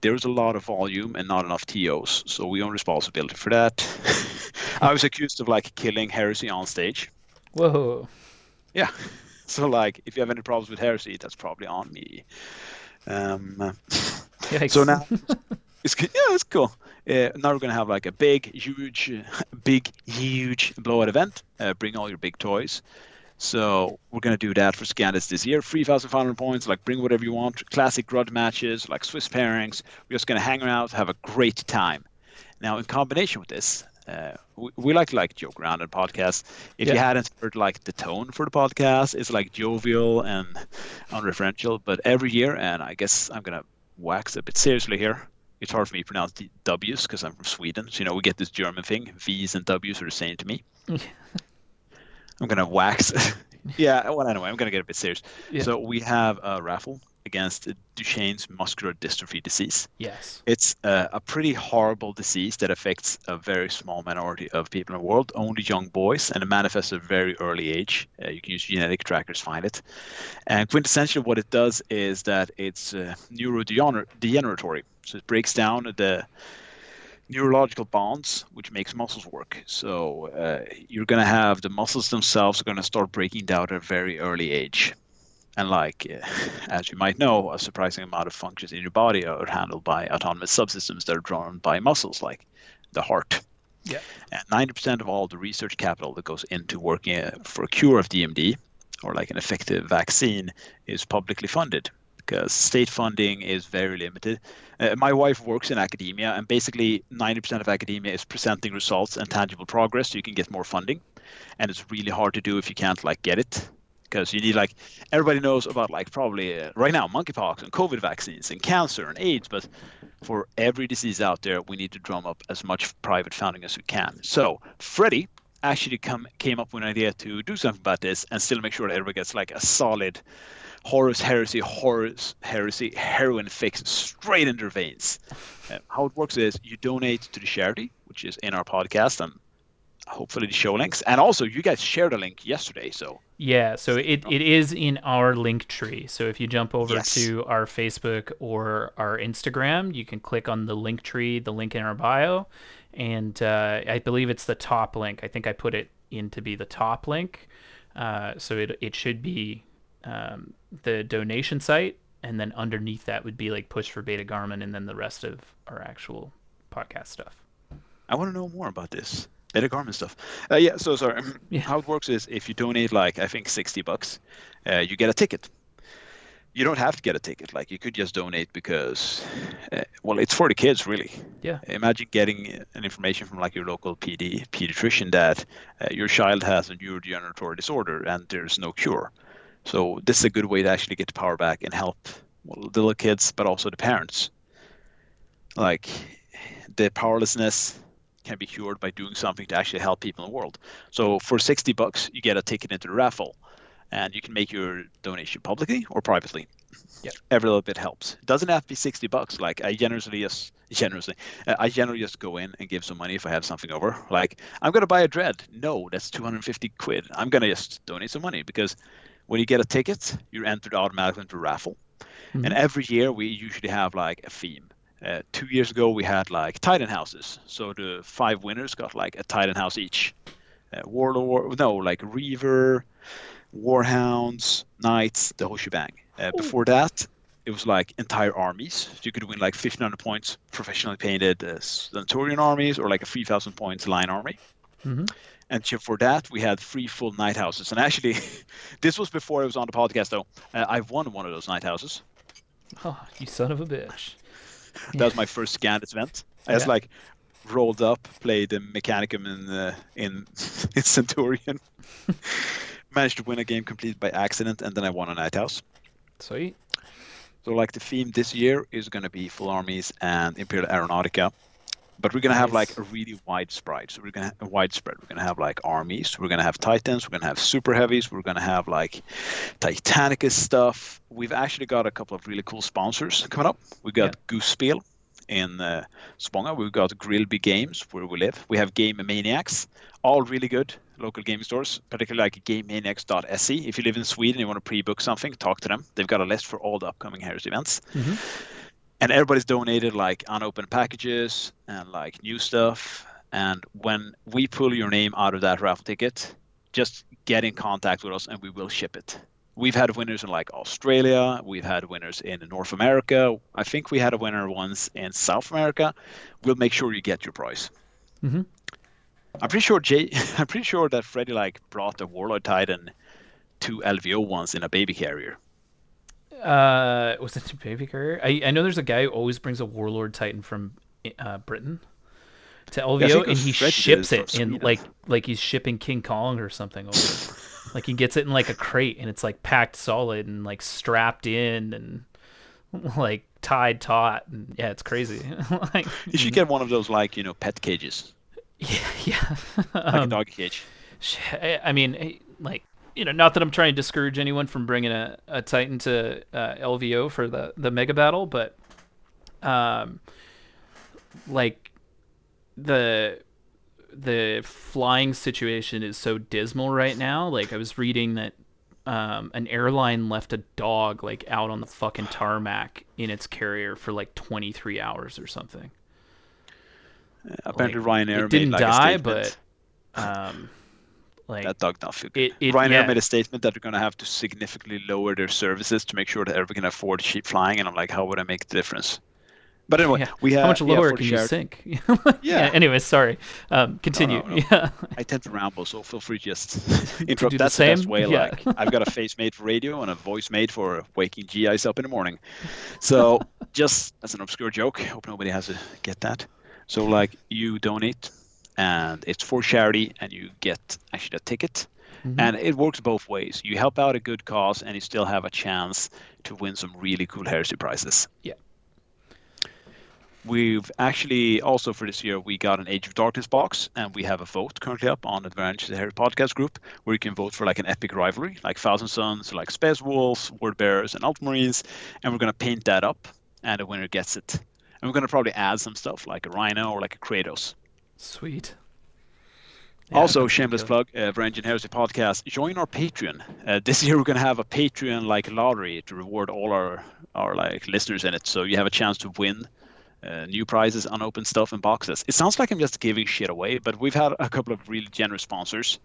there was a lot of volume and not enough T Os, so we own responsibility for that. I was accused of like killing Heresy on stage. Whoa. Yeah, so like if you have any problems with Heresy, that's probably on me. Um, so now it's yeah, it's cool. Uh, now we're gonna have like a big, huge, big, huge blowout event. Uh, bring all your big toys. So we're gonna do that for Scandus this year. Three thousand five hundred points. Like bring whatever you want. Classic grudge matches, like Swiss pairings. We're just gonna hang around, have a great time. Now in combination with this. Uh, we, we like to like joke around in podcasts. If yeah. you hadn't heard like the tone for the podcast, it's like jovial and unreferential. But every year, and I guess I'm gonna wax a bit seriously here. It's hard for me to pronounce the W's because I'm from Sweden. So you know we get this German thing. V's and W's are the same to me. I'm gonna wax. yeah. Well, anyway, I'm gonna get a bit serious. Yeah. So we have a raffle against Duchenne's muscular dystrophy disease. Yes. It's uh, a pretty horrible disease that affects a very small minority of people in the world, only young boys, and it manifests at a very early age. Uh, you can use genetic trackers to find it. And quintessentially what it does is that it's uh, neurodegeneratory. So it breaks down the neurological bonds, which makes muscles work. So uh, you're going to have the muscles themselves are going to start breaking down at a very early age. And like, uh, as you might know, a surprising amount of functions in your body are handled by autonomous subsystems that are drawn by muscles, like the heart. Yeah. And ninety percent of all the research capital that goes into working uh, for a cure of D M D, or like an effective vaccine, is publicly funded, because state funding is very limited. Uh, my wife works in academia, and basically ninety percent of academia is presenting results and tangible progress so you can get more funding. And it's really hard to do if you can't like get it. Because you need, like, everybody knows about, like, probably uh, right now, monkeypox and COVID vaccines and cancer and AIDS. But for every disease out there, we need to drum up as much private funding as we can. So Freddy actually come, came up with an idea to do something about this and still make sure that everybody gets, like, a solid Horus Heresy, Horus Heresy, heroin fix straight in their veins. Uh, how it works is you donate to the charity, which is in our podcast, and hopefully the show links, and also you guys shared a link yesterday, so yeah so it it is in our link tree. So if you jump over yes. to our Facebook or our Instagram, you can click on the link tree, the link in our bio, and uh I believe it's the top link. I think I put it in to be the top link, uh so it it should be um the donation site, and then underneath that would be like push for Beta-Garmon, and then the rest of our actual podcast stuff. I want to know more about this Beta-Garmon stuff. Uh, yeah, so sorry. Yeah. How it works is if you donate, like, I think sixty bucks, uh, you get a ticket. You don't have to get a ticket. Like, you could just donate because, uh, well, it's for the kids, really. Yeah. Imagine getting an information from, like, your local P D, pediatrician that uh, your child has a neurodegeneratory disorder and there's no cure. So this is a good way to actually get the power back and help, well, the little kids, but also the parents. Like, the powerlessness can be cured by doing something to actually help people in the world. So for sixty bucks, you get a ticket into the raffle, and you can make your donation publicly or privately. Yeah, every little bit helps. It doesn't have to be sixty bucks. Like I generously just generously, uh, I generally just go in and give some money if I have something over. Like I'm gonna buy a dread. No, that's two hundred fifty quid. I'm gonna just donate some money, because when you get a ticket, you're entered automatically into a raffle. Mm-hmm. And every year we usually have like a theme. Uh, two years ago, we had like Titan houses. So the five winners got like a Titan house each. Uh, Warlord, no, like Reaver, Warhounds, Knights, the whole shebang. Uh, before that, it was like entire armies. So you could win like fifteen hundred points professionally painted uh, Centurion armies or like a three thousand points line army. Mm-hmm. And for that, we had three full Nighthouses. And actually, this was before I was on the podcast, though. Uh, I won one of those Nighthouses. Oh, you son of a bitch. That yeah. was my first Scandus event. I yeah. was like rolled up, played the Mechanicum in, uh, in, in Centurion. Managed to win a game completely by accident, and then I won a Nighthouse. Sweet. So like the theme this year is going to be full armies and Imperial Aeronautica. But we're going nice. to have like a really wide spread. So we're going to have a widespread. We're going to have like armies. We're going to have Titans. We're going to have super heavies. We're going to have like Titanicus stuff. We've actually got a couple of really cool sponsors coming up. We got yeah. Goose Spiel in uh, Sponga. We've got Grillby Games where we live. We have Game Maniacs, all really good local game stores, particularly like game maniacs dot s e. If you live in Sweden and you want to pre-book something, talk to them. They've got a list for all the upcoming Heresy events. Mm-hmm. And everybody's donated like unopened packages and like new stuff. And when we pull your name out of that raffle ticket, just get in contact with us and we will ship it. We've had winners in like Australia. We've had winners in North America. I think we had a winner once in South America. We'll make sure you get your prize. Mm-hmm. I'm pretty sure Jay. I'm pretty sure that Freddy like brought the Warlord Titan to L V O once in a baby carrier. Uh, was it a baby carrier? I I know there's a guy who always brings a Warlord Titan from uh, Britain to L V O, yeah, and he Freddy ships it in like like he's shipping King Kong or something over. Like he gets it in like a crate, and it's like packed solid and like strapped in and like tied taut. And yeah, it's crazy. Like, you should get one of those like you know pet cages. Yeah, yeah. Like a dog cage. Um, I mean, like, you know, not that I'm trying to discourage anyone from bringing a, a Titan to uh, L V O for the, the mega battle, but, um, like, the the flying situation is so dismal right now. Like, I was reading that um, an airline left a dog, like, out on the fucking tarmac in its carrier for, like, twenty-three hours or something. Apparently, like, Ryanair it didn't made, like, die, a statement. But um, like that dog not feel good. It, it, Ryanair yeah. made a statement that they're going to have to significantly lower their services to make sure that everyone can afford cheap flying. And I'm like, how would I make the difference? But anyway, yeah. we have how much lower yeah, can shared... you sink? yeah. yeah. Anyway, sorry. Um, continue. No, no, no. Yeah. I tend to ramble, so feel free to just interrupt. To That's the, the best way. Yeah. Like I've got a face made for radio and a voice made for waking G Is up in the morning. So just as an obscure joke, I hope nobody has to get that. So, like, you donate, and it's for charity, and you get actually a ticket. Mm-hmm. And it works both ways. You help out a good cause, and you still have a chance to win some really cool Heresy prizes. Yeah. We've actually, also for this year, we got an Age of Darkness box, and we have a vote currently up on the Varangian Heresy podcast group, where you can vote for, like, an epic rivalry, like Thousand Sons, like Space Wolves, Word Bearers, and Ultramarines. And we're going to paint that up, and the winner gets it. I'm going to probably add some stuff like a Rhino or like a Kratos. Sweet. Yeah, also, shameless plug, uh, Varangian Heresy Podcast, join our Patreon. Uh, this year we're going to have a Patreon-like lottery to reward all our, our like listeners in it. So you have a chance to win uh, new prizes, unopened stuff, and boxes. It sounds like I'm just giving shit away, but we've had a couple of really generous sponsors.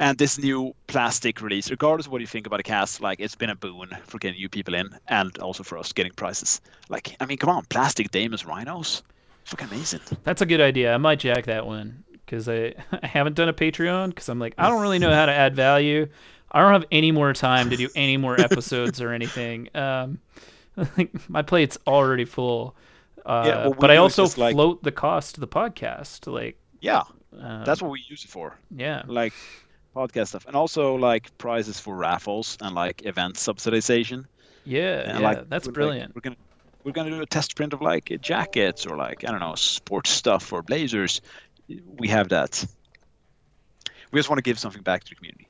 And this new plastic release, regardless of what you think about a cast, like it's been a boon for getting new people in and also for us getting prizes. Like, I mean, come on, plastic Damus Rhinos? Fucking amazing. That's a good idea. I might jack that one because I, I haven't done a Patreon because I'm like, I don't really know how to add value. I don't have any more time to do any more episodes or anything. Um, my plate's already full. Uh, yeah, but I also float like, the cost of the podcast. Like, yeah, um, that's what we use it for. Yeah, like podcast stuff, and also like prizes for raffles and like event subsidization. Yeah, and, yeah, like, that's we're, brilliant. Like, we're gonna we're gonna do a test print of like jackets or like I don't know sports stuff or blazers. We have that. We just want to give something back to the community.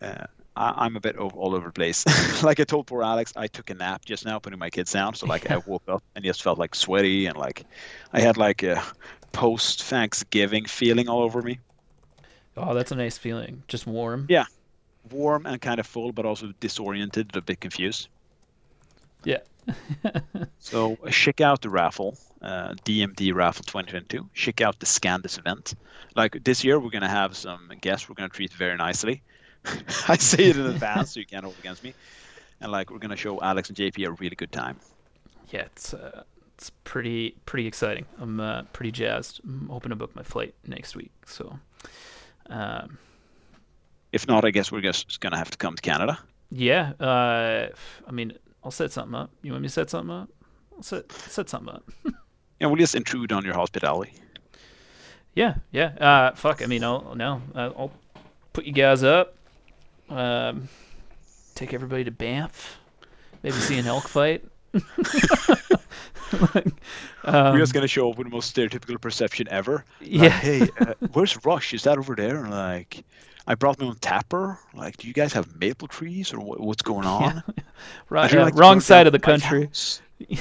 Uh, I, I'm a bit over, all over the place. Like I told poor Alex, I took a nap just now, putting my kids down. So like yeah. I woke up and just felt like sweaty and like I had like a post Thanksgiving feeling all over me. Oh, that's a nice feeling. Just warm. Yeah, warm and kind of full, but also disoriented, a bit confused. Yeah. So check out the raffle, uh, D M D Raffle twenty twenty-two. Check out the Scandus event. Like this year, we're gonna have some guests. We're gonna treat very nicely. I say it in advance so you can't hold against me. and like we're gonna show Alex and J P a really good time. Yeah, it's uh, it's pretty pretty exciting. I'm uh, pretty jazzed. I'm hoping to book my flight next week. So, um, if not, I guess we're just gonna have to come to Canada. Yeah, uh, I mean, I'll set something up. You want me to set something up? I'll set set something up. Yeah, we'll just intrude on your hospitality. Yeah, yeah. Uh, fuck. I mean, I'll no, I'll put you guys up. Um, take everybody to Banff. Maybe see an elk fight. like, um, We're just gonna show up with the most stereotypical perception ever. Like, yeah. Hey, uh, where's Rush? Is that over there? Like, I brought my own tapper. Like, do you guys have maple trees or what, what's going on? Yeah. Right. Yeah, like wrong side of the country.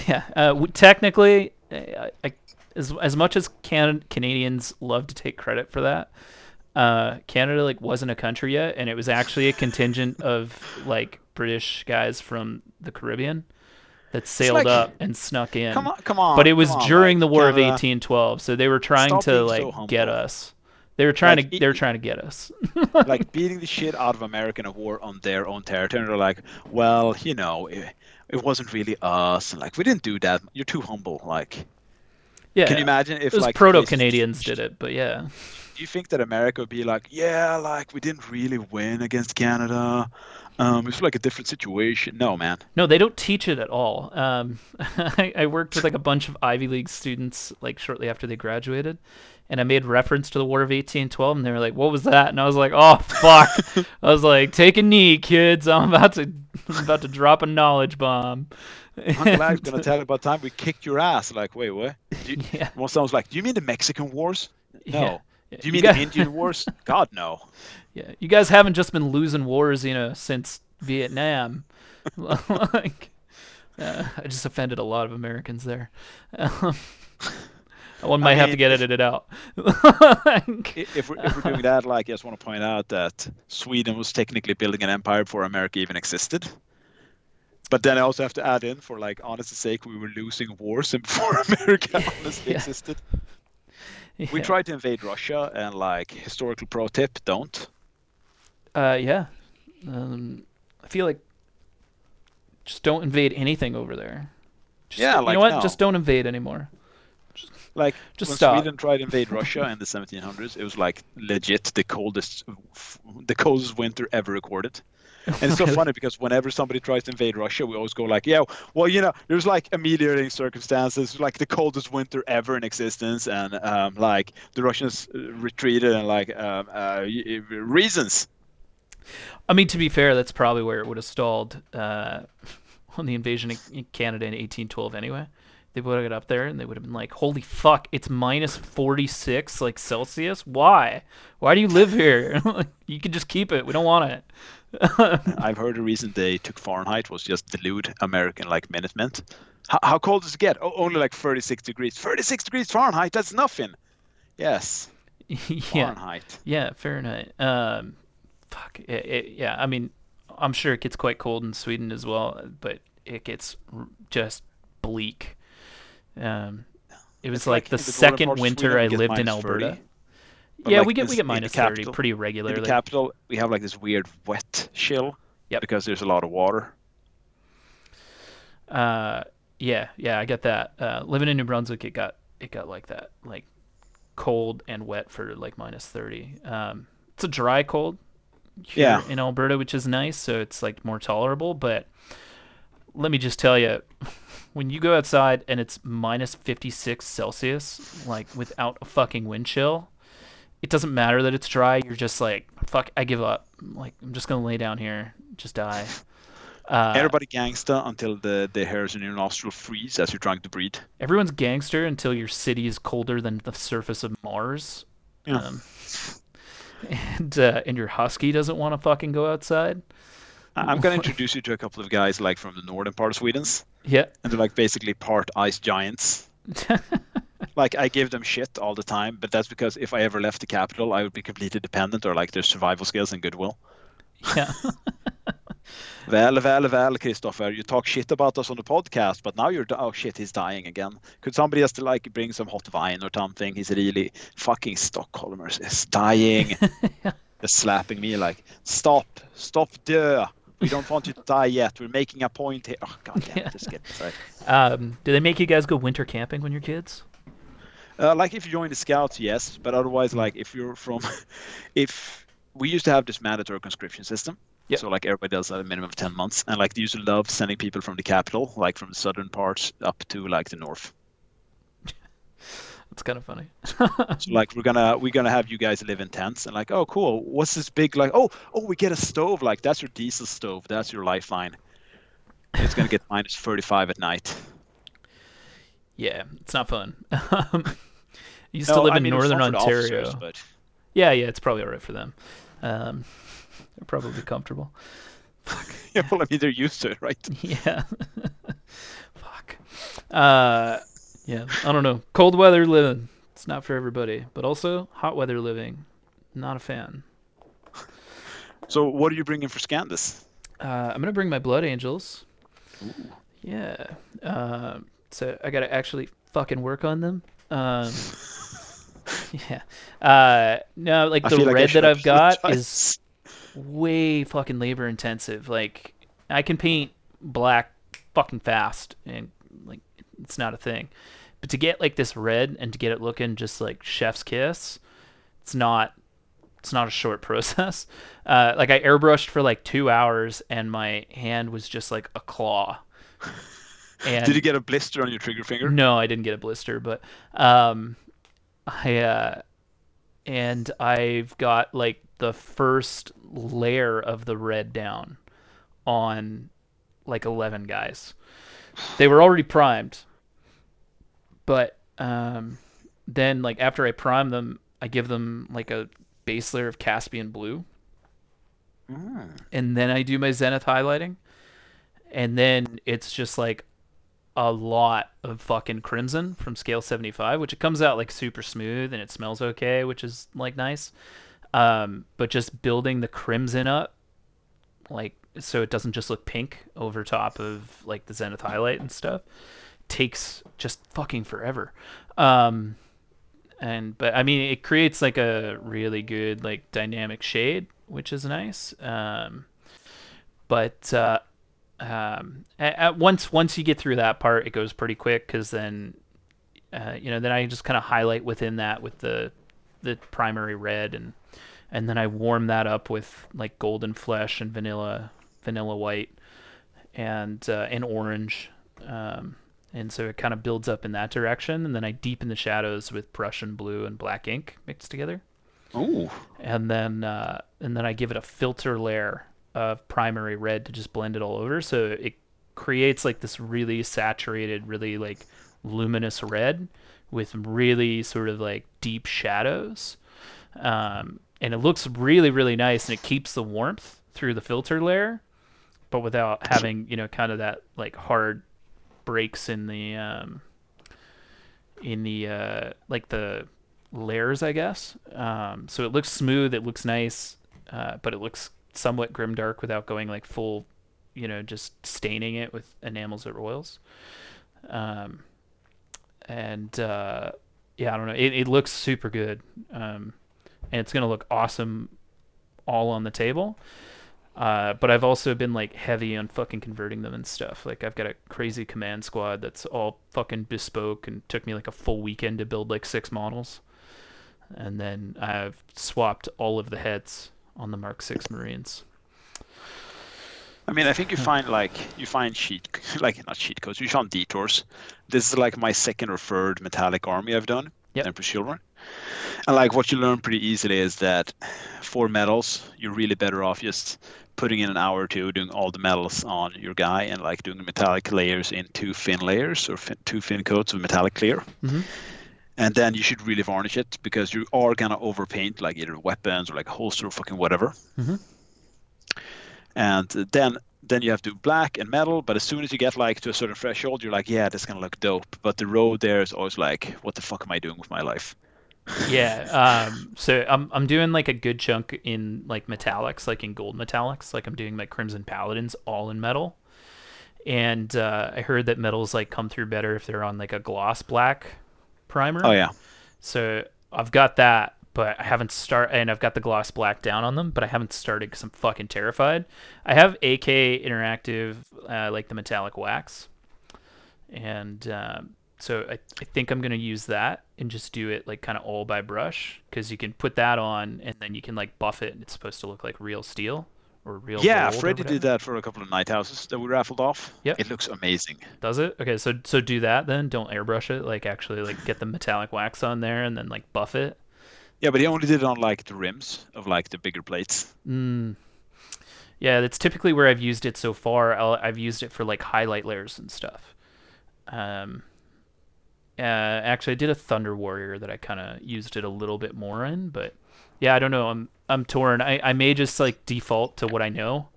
Yeah. Uh, w- technically, I, I, as as much as Can- Canadians love to take credit for that, uh, Canada like wasn't a country yet, and it was actually a contingent of like British guys from the Caribbean that sailed like, up and snuck in. Come on, come on! But it was on, during like, the War Canada. Of eighteen twelve, so they were trying Stop to like so get us. They were trying like, to. They were trying to get us. Like beating the shit out of America in a war on their own territory. And they're like, well, you know, it, it wasn't really us. Like we didn't do that. You're too humble. Like, yeah. Can you imagine if it was like proto-Canadians did it? But yeah. Do you think that America would be like, yeah, like we didn't really win against Canada? Um, it's like a different situation. No, man. No, they don't teach it at all. Um, I, I worked with like a bunch of Ivy League students like shortly after they graduated, and I made reference to the War of eighteen twelve, and they were like, "What was that?" And I was like, "Oh fuck!" I was like, "Take a knee, kids. I'm about to, I'm about to drop a knowledge bomb." I'm glad I'm gonna tell you about the time we kicked your ass. Like, wait, what? Do you, yeah. Well, someone's like, "Do you mean the Mexican Wars?" No. Yeah. Do you, you mean guys... the Indian Wars? God, no. Yeah, you guys haven't just been losing wars, you know, since Vietnam. Like, uh, I just offended a lot of Americans there. Um, one might I have mean, to get edited out. Like, if, we're, if we're doing that, like, I just want to point out that Sweden was technically building an empire before America even existed. But then I also have to add in, for like honest's sake, we were losing wars before America honestly yeah. existed. Yeah. We tried to invade Russia, and like historical pro tip, don't. Uh, yeah, um, I feel like just don't invade anything over there. Just, yeah, you like, know what? No. Just don't invade anymore. Just, like just when stop. Sweden tried to invade Russia in the seventeen hundreds. It was like legit the coldest, the coldest winter ever recorded. And it's so funny because whenever somebody tries to invade Russia, we always go like, yeah, well, you know, there's like ameliorating circumstances, like the coldest winter ever in existence. And um, like the Russians retreated and like um, uh, reasons. I mean, to be fair, that's probably where it would have stalled uh, on the invasion of Canada in eighteen twelve anyway. They would have got up there and they would have been like, holy fuck, it's minus forty-six like Celsius. Why? Why do you live here? You can just keep it. We don't want it. I've heard the reason they took Fahrenheit was just delude American like Minutemen. How, how cold does it get? Oh, only like thirty-six degrees. thirty-six degrees Fahrenheit, that's nothing. Yes. Yeah. Fahrenheit. Yeah, Fahrenheit. Um, fuck. It, it, yeah, I mean, I'm sure it gets quite cold in Sweden as well, but it gets r- just bleak. Um, it was like, like the, the second winter I lived in Alberta. thirty But yeah, like we get this, we get minus thirty pretty regularly. In the capital, we have like this weird wet chill. Yep. Because there's a lot of water. Uh, yeah, yeah, I get that. Uh, living in New Brunswick, it got it got like that, like cold and wet for like minus thirty. Um, it's a dry cold here yeah. in Alberta, which is nice, so it's like more tolerable. But let me just tell you, when you go outside and it's minus fifty-six Celsius, like without a fucking wind chill. It doesn't matter that it's dry. You're just like, fuck, I give up. Like, I'm just going to lay down here, just die. Uh, Everybody gangster until the, the hairs in your nostril freeze as you're trying to breathe. Everyone's gangster until your city is colder than the surface of Mars. Yeah. Um, and, uh, and your husky doesn't want to fucking go outside. I'm going to introduce you to a couple of guys like from the northern part of Sweden. Yeah. And they're like basically part ice giants. Like, I give them shit all the time, but that's because if I ever left the capital, I would be completely dependent on, like, their survival skills and goodwill. Yeah. well, well, well, Christopher, you talk shit about us on the podcast, but now you're... Di- oh, shit, he's dying again. Could somebody just, like, bring some hot wine or something? He's really... Fucking Stockholmers is dying. They're slapping me like, stop, stop, dö. We don't want you to die yet. We're making a point here. Oh, God damn, yeah. Just kidding. Sorry. Um, do they make you guys go winter camping when you're kids? Uh, like if you join the Scouts, yes. But otherwise, like if you're from... if we used to have this mandatory conscription system. Yep. So like everybody does at a minimum of ten months. And like they usually love sending people from the capital, like from the southern parts up to like the north. It's kind of funny. So like we're gonna we're gonna have you guys live in tents and like, oh cool, what's this big like oh oh we get a stove, like that's your diesel stove, that's your lifeline. It's gonna get minus thirty five at night. Yeah, it's not fun. You still no, live I in mean, northern Ontario. Officers, but... Yeah, yeah, it's probably all right for them. Um, they're probably comfortable. Fuck. Yeah, well I mean they're used to it, right? Yeah. Fuck. Uh Yeah, I don't know. Cold weather living, it's not for everybody. But also, hot weather living, not a fan. So what are you bringing for Scandus? Uh, I'm going to bring my Blood Angels. Ooh. Yeah. Uh, so I got to actually fucking work on them. Um, yeah. Uh, no, like I the red like that I've got is way fucking labor intensive. Like, I can paint black fucking fast and like, it's not a thing, but to get like this red and to get it looking just like chef's kiss, it's not it's not a short process. Uh like I airbrushed for like two hours and my hand was just like a claw. And did you get a blister on your trigger finger? No, I didn't get a blister, but um I uh and I've got like the first layer of the red down on like eleven guys. They were already primed. But um, then, like, after I prime them, I give them, like, a base layer of Caspian Blue. Mm. And then I do my Zenith highlighting. And then it's just, like, a lot of fucking Crimson from Scale seventy-five, which it comes out, like, super smooth and it smells okay, which is, like, nice. Um, but just building the Crimson up, like, so it doesn't just look pink over top of, like, the Zenith highlight and stuff. Takes just fucking forever. Um and but I mean it creates like a really good like dynamic shade, which is nice. Um but uh um at, at once once you get through that part, it goes pretty quick, because then uh you know then I just kind of highlight within that with the the primary red, and and then I warm that up with like golden flesh and vanilla vanilla white and uh and orange. um And so it kind of builds up in that direction. And then I deepen the shadows with Prussian blue and black ink mixed together. Oh. And then uh, and then I give it a filter layer of primary red to just blend it all over. So it creates like this really saturated, really like luminous red with really sort of like deep shadows. Um, and it looks really, really nice. And it keeps the warmth through the filter layer, but without having, you know, kind of that like hard breaks in the um in the uh like the layers, I guess. Um so it looks smooth, it looks nice, uh but it looks somewhat grimdark without going like full, you know, just staining it with enamels or oils. Um and uh yeah, I don't know, it, it looks super good. Um and it's gonna look awesome all on the table. Uh, but I've also been, like, heavy on fucking converting them and stuff. Like, I've got a crazy command squad that's all fucking bespoke and took me, like, a full weekend to build, like, six models. And then I've swapped all of the heads on the Mark six Marines. I mean, I think you find, like, you find cheat, like, not cheat codes, you found detours. This is, like, my second or third metallic army I've done. Yep. Emperor's Children. And like what you learn pretty easily is that for medals, you're really better off just putting in an hour or two doing all the medals on your guy and like doing metallic layers in two thin layers or fin- two thin coats of metallic clear. Mm-hmm. And then you should really varnish it, because you are going to overpaint like either weapons or like holster or fucking whatever. Mm-hmm. And then then you have to do black and metal, but as soon as you get like to a certain threshold, you're like, yeah, this is going to look dope. But the road there is always like, what the fuck am I doing with my life? Yeah. Um, so I'm I'm doing like a good chunk in like metallics, like in gold metallics. Like I'm doing like Crimson Paladins all in metal. And uh, I heard that metals like come through better if they're on like a gloss black primer. Oh yeah. So I've got that, but I haven't start and I've got the gloss black down on them, but I haven't started because I'm fucking terrified. I have A K Interactive, uh, like the metallic wax, and um, so I, I think I'm gonna use that and just do it like kind of all by brush, because you can put that on and then you can like buff it and it's supposed to look like real steel or real. Yeah, Freddy did that for a couple of night houses that we raffled off. Yeah, it looks amazing. Does it? Okay, so so do that then. Don't airbrush it. Like actually, like get the metallic wax on there and then like buff it. Yeah, but he only did it on like the rims of like the bigger plates. Mm. Yeah, that's typically where I've used it so far. I'll, I've used it for like highlight layers and stuff. Um, uh, actually, I did a Thunder Warrior that I kind of used it a little bit more in, but yeah, I don't know. I'm I'm torn. I, I may just like default to what I know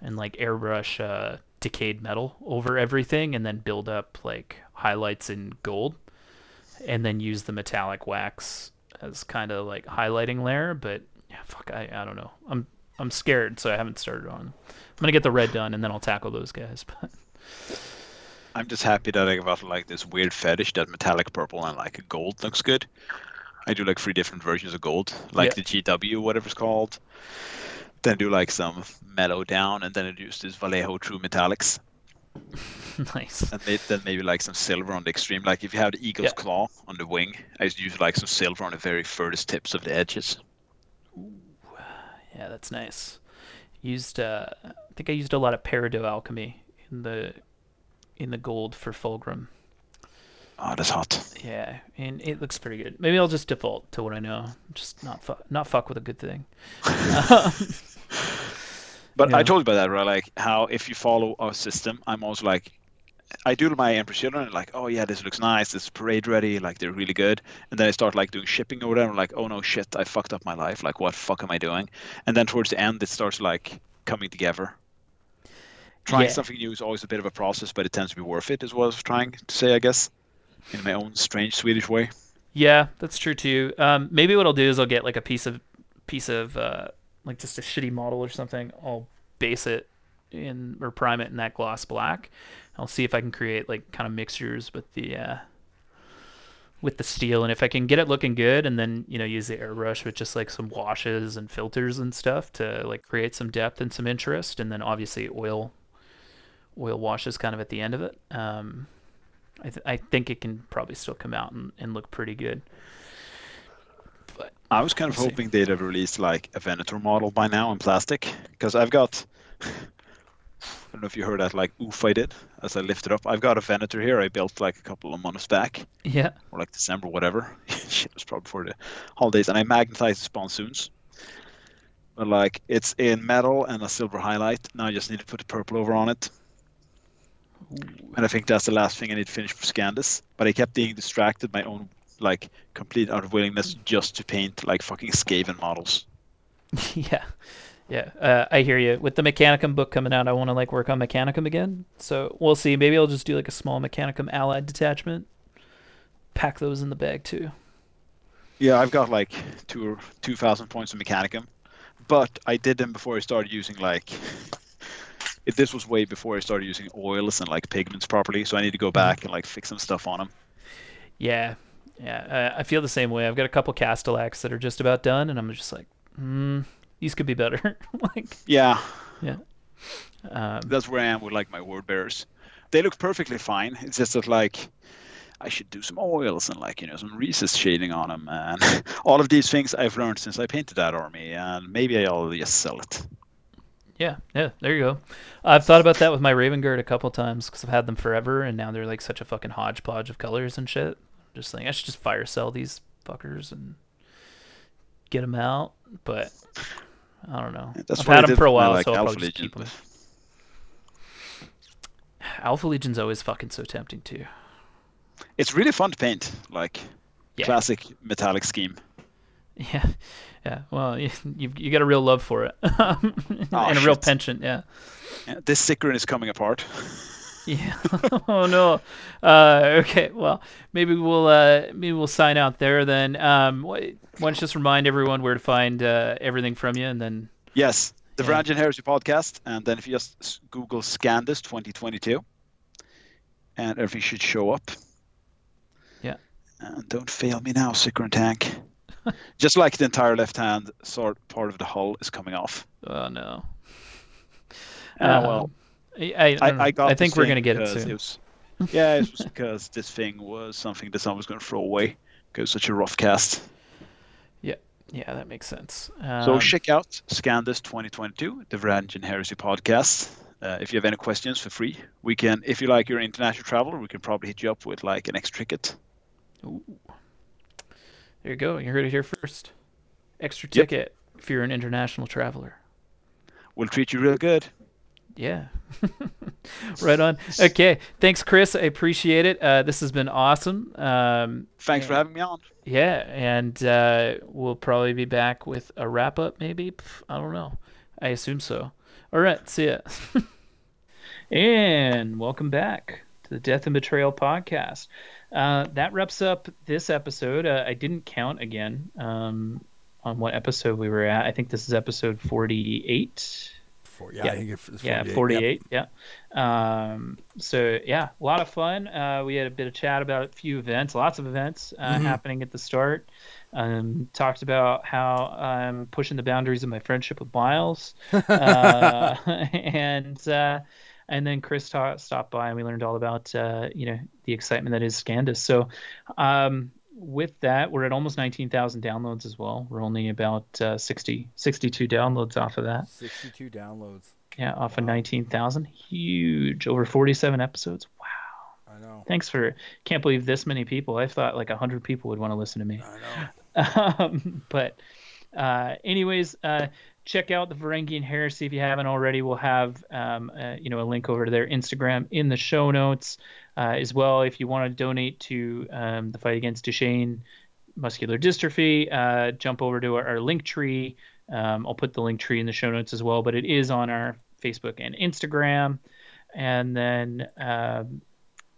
and like airbrush uh, decayed metal over everything and then build up like highlights in gold and then use the metallic wax as kind of like highlighting layer. But yeah, fuck, I, I don't know. I'm I'm scared, so I haven't started on. I'm going to get the red done and then I'll tackle those guys. But I'm just happy that I got like this weird fetish that metallic purple and like gold looks good. I do like three different versions of gold, like yeah. the G W, whatever it's called. Then do like some mellow down, and then I do this Vallejo True Metallics. Nice. And then maybe like some silver on the extreme. Like if you have the Eagle's yeah. Claw on the wing, I just use like some silver on the very furthest tips of the edges. Ooh. Yeah, that's nice. Used, uh, I think I used a lot of Peridot Alchemy in the in the gold for Fulgrim. Oh, that's hot. Yeah, and it looks pretty good. Maybe I'll just default to what I know. Just not fuck, not fuck with a good thing. um, but yeah. I told you about that, right? Like how if you follow our system, I'm also like, I do my Emperor's Children, and like, oh yeah, this looks nice. This is parade ready. Like they're really good. And then I start like doing shipping or whatever. I'm like, oh no, shit, I fucked up my life. Like what fuck am I doing? And then towards the end, it starts like coming together. Trying yeah. something new is always a bit of a process, but it tends to be worth it is what I was trying to say, I guess. In my own strange Swedish way. Yeah, that's true too. Um, maybe what I'll do is I'll get like a piece of, piece of uh, like just a shitty model or something. I'll base it in or prime it in that gloss black. I'll see if I can create like kind of mixtures with the, uh, with the steel, and if I can get it looking good, and then you know use the airbrush with just like some washes and filters and stuff to like create some depth and some interest, and then obviously oil, oil washes kind of at the end of it. Um, I, th- I think it can probably still come out and, and look pretty good. But I was kind of hoping they'd have released like a Venator model by now in plastic, because I've got, I don't know if you heard that like oof I did as I lifted up. I've got a Venator here I built like a couple of months back. Yeah. Or like December, whatever. Shit, it was probably for the holidays. And I magnetized the sponsoons. But like it's in metal and a silver highlight. Now I just need to put the purple over on it. And I think that's the last thing I need to finish for Scandus. But I kept being distracted by my own like complete unwillingness just to paint like fucking Skaven models. Yeah, yeah, uh, I hear you. With the Mechanicum book coming out, I want to like work on Mechanicum again. So we'll see. Maybe I'll just do like a small Mechanicum allied detachment. Pack those in the bag too. Yeah, I've got like two two thousand points of Mechanicum, but I did them before I started using like. If this was way before I started using oils and like pigments properly, so I need to go back and like fix some stuff on them. Yeah, yeah, uh, I feel the same way. I've got a couple Castellacs that are just about done, and I'm just like, hmm, these could be better. Like, yeah, yeah. Um, That's where I am with like my Word Bearers. They look perfectly fine. It's just that like I should do some oils and like you know some recess shading on them, and all of these things I've learned since I painted that army, and maybe I'll just sell it. Yeah, yeah, there you go. I've thought about that with my Raven Guard a couple times because I've had them forever, and now they're like such a fucking hodgepodge of colors and shit. I'm just like, I should just fire sell these fuckers and get them out, but I don't know. That's I've had them for a while, like so I'll Alpha probably Legion, just keep them. But... Alpha Legion's always fucking so tempting too. It's really fun to paint, like yeah. classic metallic scheme. Yeah, yeah. Well, you you've, you got a real love for it, oh, and a real shit. penchant. Yeah. yeah. This sticker is coming apart. yeah. Oh no. Uh, okay. Well, maybe we'll uh, maybe we'll sign out there then. Um, why don't you just remind everyone where to find uh, everything from you, and then. Yes, the yeah. Varangian Heresy podcast, and then if you just Google Scandus twenty twenty-two, and everything should show up. Yeah. And don't fail me now, Sicker and Tank. Just like the entire left hand sort part of the hull is coming off. Oh no. Oh uh, well. I I, I, I, got I think we're gonna get it soon. It was, yeah, it was because this thing was something that someone was gonna throw away because such a rough cast. Yeah, yeah, that makes sense. Um, so check out Scandus twenty twenty-two, the Varangian Heresy podcast. Uh, if you have any questions, feel free. We can, if you like your international travel, we can probably hit you up with like an extra ticket. Ooh. There you go. You heard it here first. Extra ticket yep. if you're an international traveler. We'll treat you real good. Yeah. Right on. Okay. Thanks, Chris. I appreciate it. Uh, this has been awesome. Um, Thanks and, for having me on. Yeah. And uh, we'll probably be back with a wrap up, maybe. I don't know. I assume so. All right. See ya. And welcome back to the Death and Betrayal podcast. Uh, that wraps up this episode. Uh, I didn't count again um, on what episode we were at. I think this is episode forty-eight. Four, yeah, yeah, I think it's forty-eight. Yeah, forty-eight. Yep. Yeah. Um, so yeah, a lot of fun. Uh, we had a bit of chat about a few events, lots of events uh, mm-hmm. happening at the start. Um, talked about how I'm pushing the boundaries of my friendship with Miles, uh, and uh, and then Chris ta- stopped by and we learned all about uh, you know the excitement that is Scandus. So um, with that, we're at almost nineteen thousand downloads as well. We're only about uh, sixty, sixty-two downloads off of that. sixty-two downloads. Yeah, off wow. of nineteen thousand. Huge. Over forty-seven episodes. Wow. I know. Thanks for. Can't believe this many people. I thought like one hundred people would want to listen to me. I know. Um, but uh, anyways, uh, check out the Varangian Heresy if you haven't already. We'll have um, uh, you know a link over to their Instagram in the show notes uh, as well. If you want to donate to um, the fight against Duchenne muscular dystrophy, uh, jump over to our, our link tree. Um, I'll put the link tree in the show notes as well, but it is on our Facebook and Instagram. And then uh,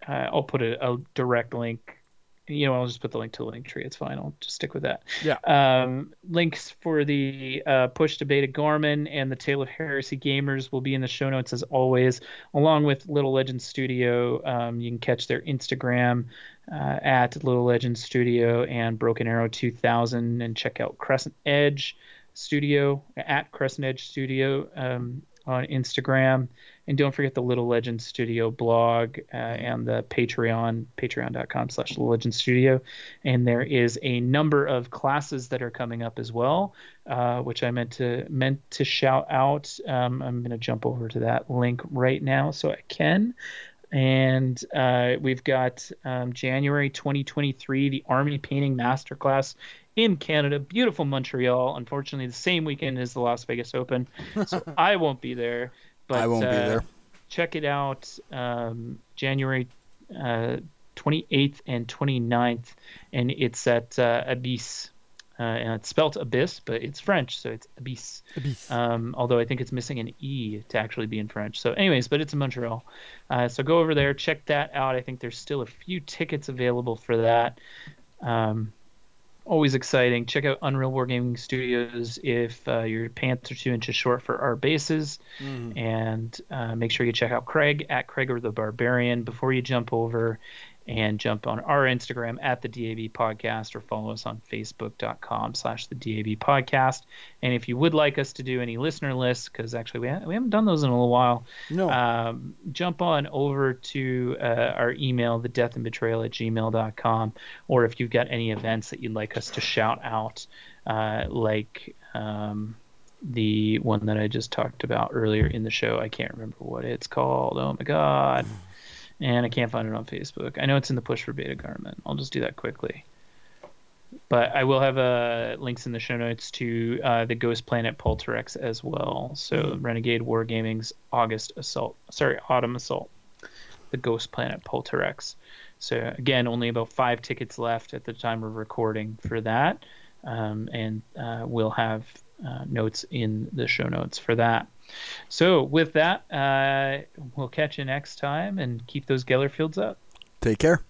I'll put a, a direct link. You know, I'll just put the link to the link tree. It's fine. I'll just stick with that. Yeah. Um, links for the uh, push to Beta-Garmon and the Tale of Heresy Gamers will be in the show notes as always, along with Little Legends Studio. Um, you can catch their Instagram uh, at Little Legends Studio and Broken Arrow two thousand, and check out Crescent Edge Studio at Crescent Edge Studio um, on Instagram. And don't forget the Little Legends Studio blog uh, and the Patreon, patreon.com slash Little Legends Studio. And there is a number of classes that are coming up as well, uh, which I meant to meant to shout out. Um, I'm going to jump over to that link right now so I can. And uh, we've got um, January twenty twenty-three, the Army Painting Masterclass in Canada, beautiful Montreal. Unfortunately, the same weekend as the Las Vegas Open, so I won't be there. But, I won't uh, be there. Check it out um, January uh, twenty-eighth and twenty-ninth, and it's at uh, Abyss. Uh, and it's spelt Abyss, but it's French, so it's Abyss. Abyss. Um, although I think it's missing an E to actually be in French. So anyways, but it's in Montreal. Uh, so go over there, check that out. I think there's still a few tickets available for that. Um, always exciting. Check out Unreal Wargaming Studios if uh, your pants are two inches short for our bases. Mm. And uh, make sure you check out Craig at Craig or the Barbarian before you jump over and jump on our Instagram at the D A B podcast, or follow us on facebook.com slash the DAB podcast. And if you would like us to do any listener lists, because actually we, ha- we haven't done those in a little while, no. um, jump on over to uh, our email, the death and betrayal at gmail dot com. Or if you've got any events that you'd like us to shout out, uh, like um, the one that I just talked about earlier in the show. I can't remember what it's called. Oh my God. And I can't find it on Facebook. I know it's in the push for Beta-Garmon. I'll just do that quickly. But I will have uh, links in the show notes to uh, the Ghost Planet Polterax as well. So mm-hmm. Renegade Wargaming's August Assault. Sorry, Autumn Assault. The Ghost Planet Polterax. So again, only about five tickets left at the time of recording for that. Um, and uh, we'll have uh, notes in the show notes for that. So with that, uh, we'll catch you next time, and keep those Geller fields up. Take care.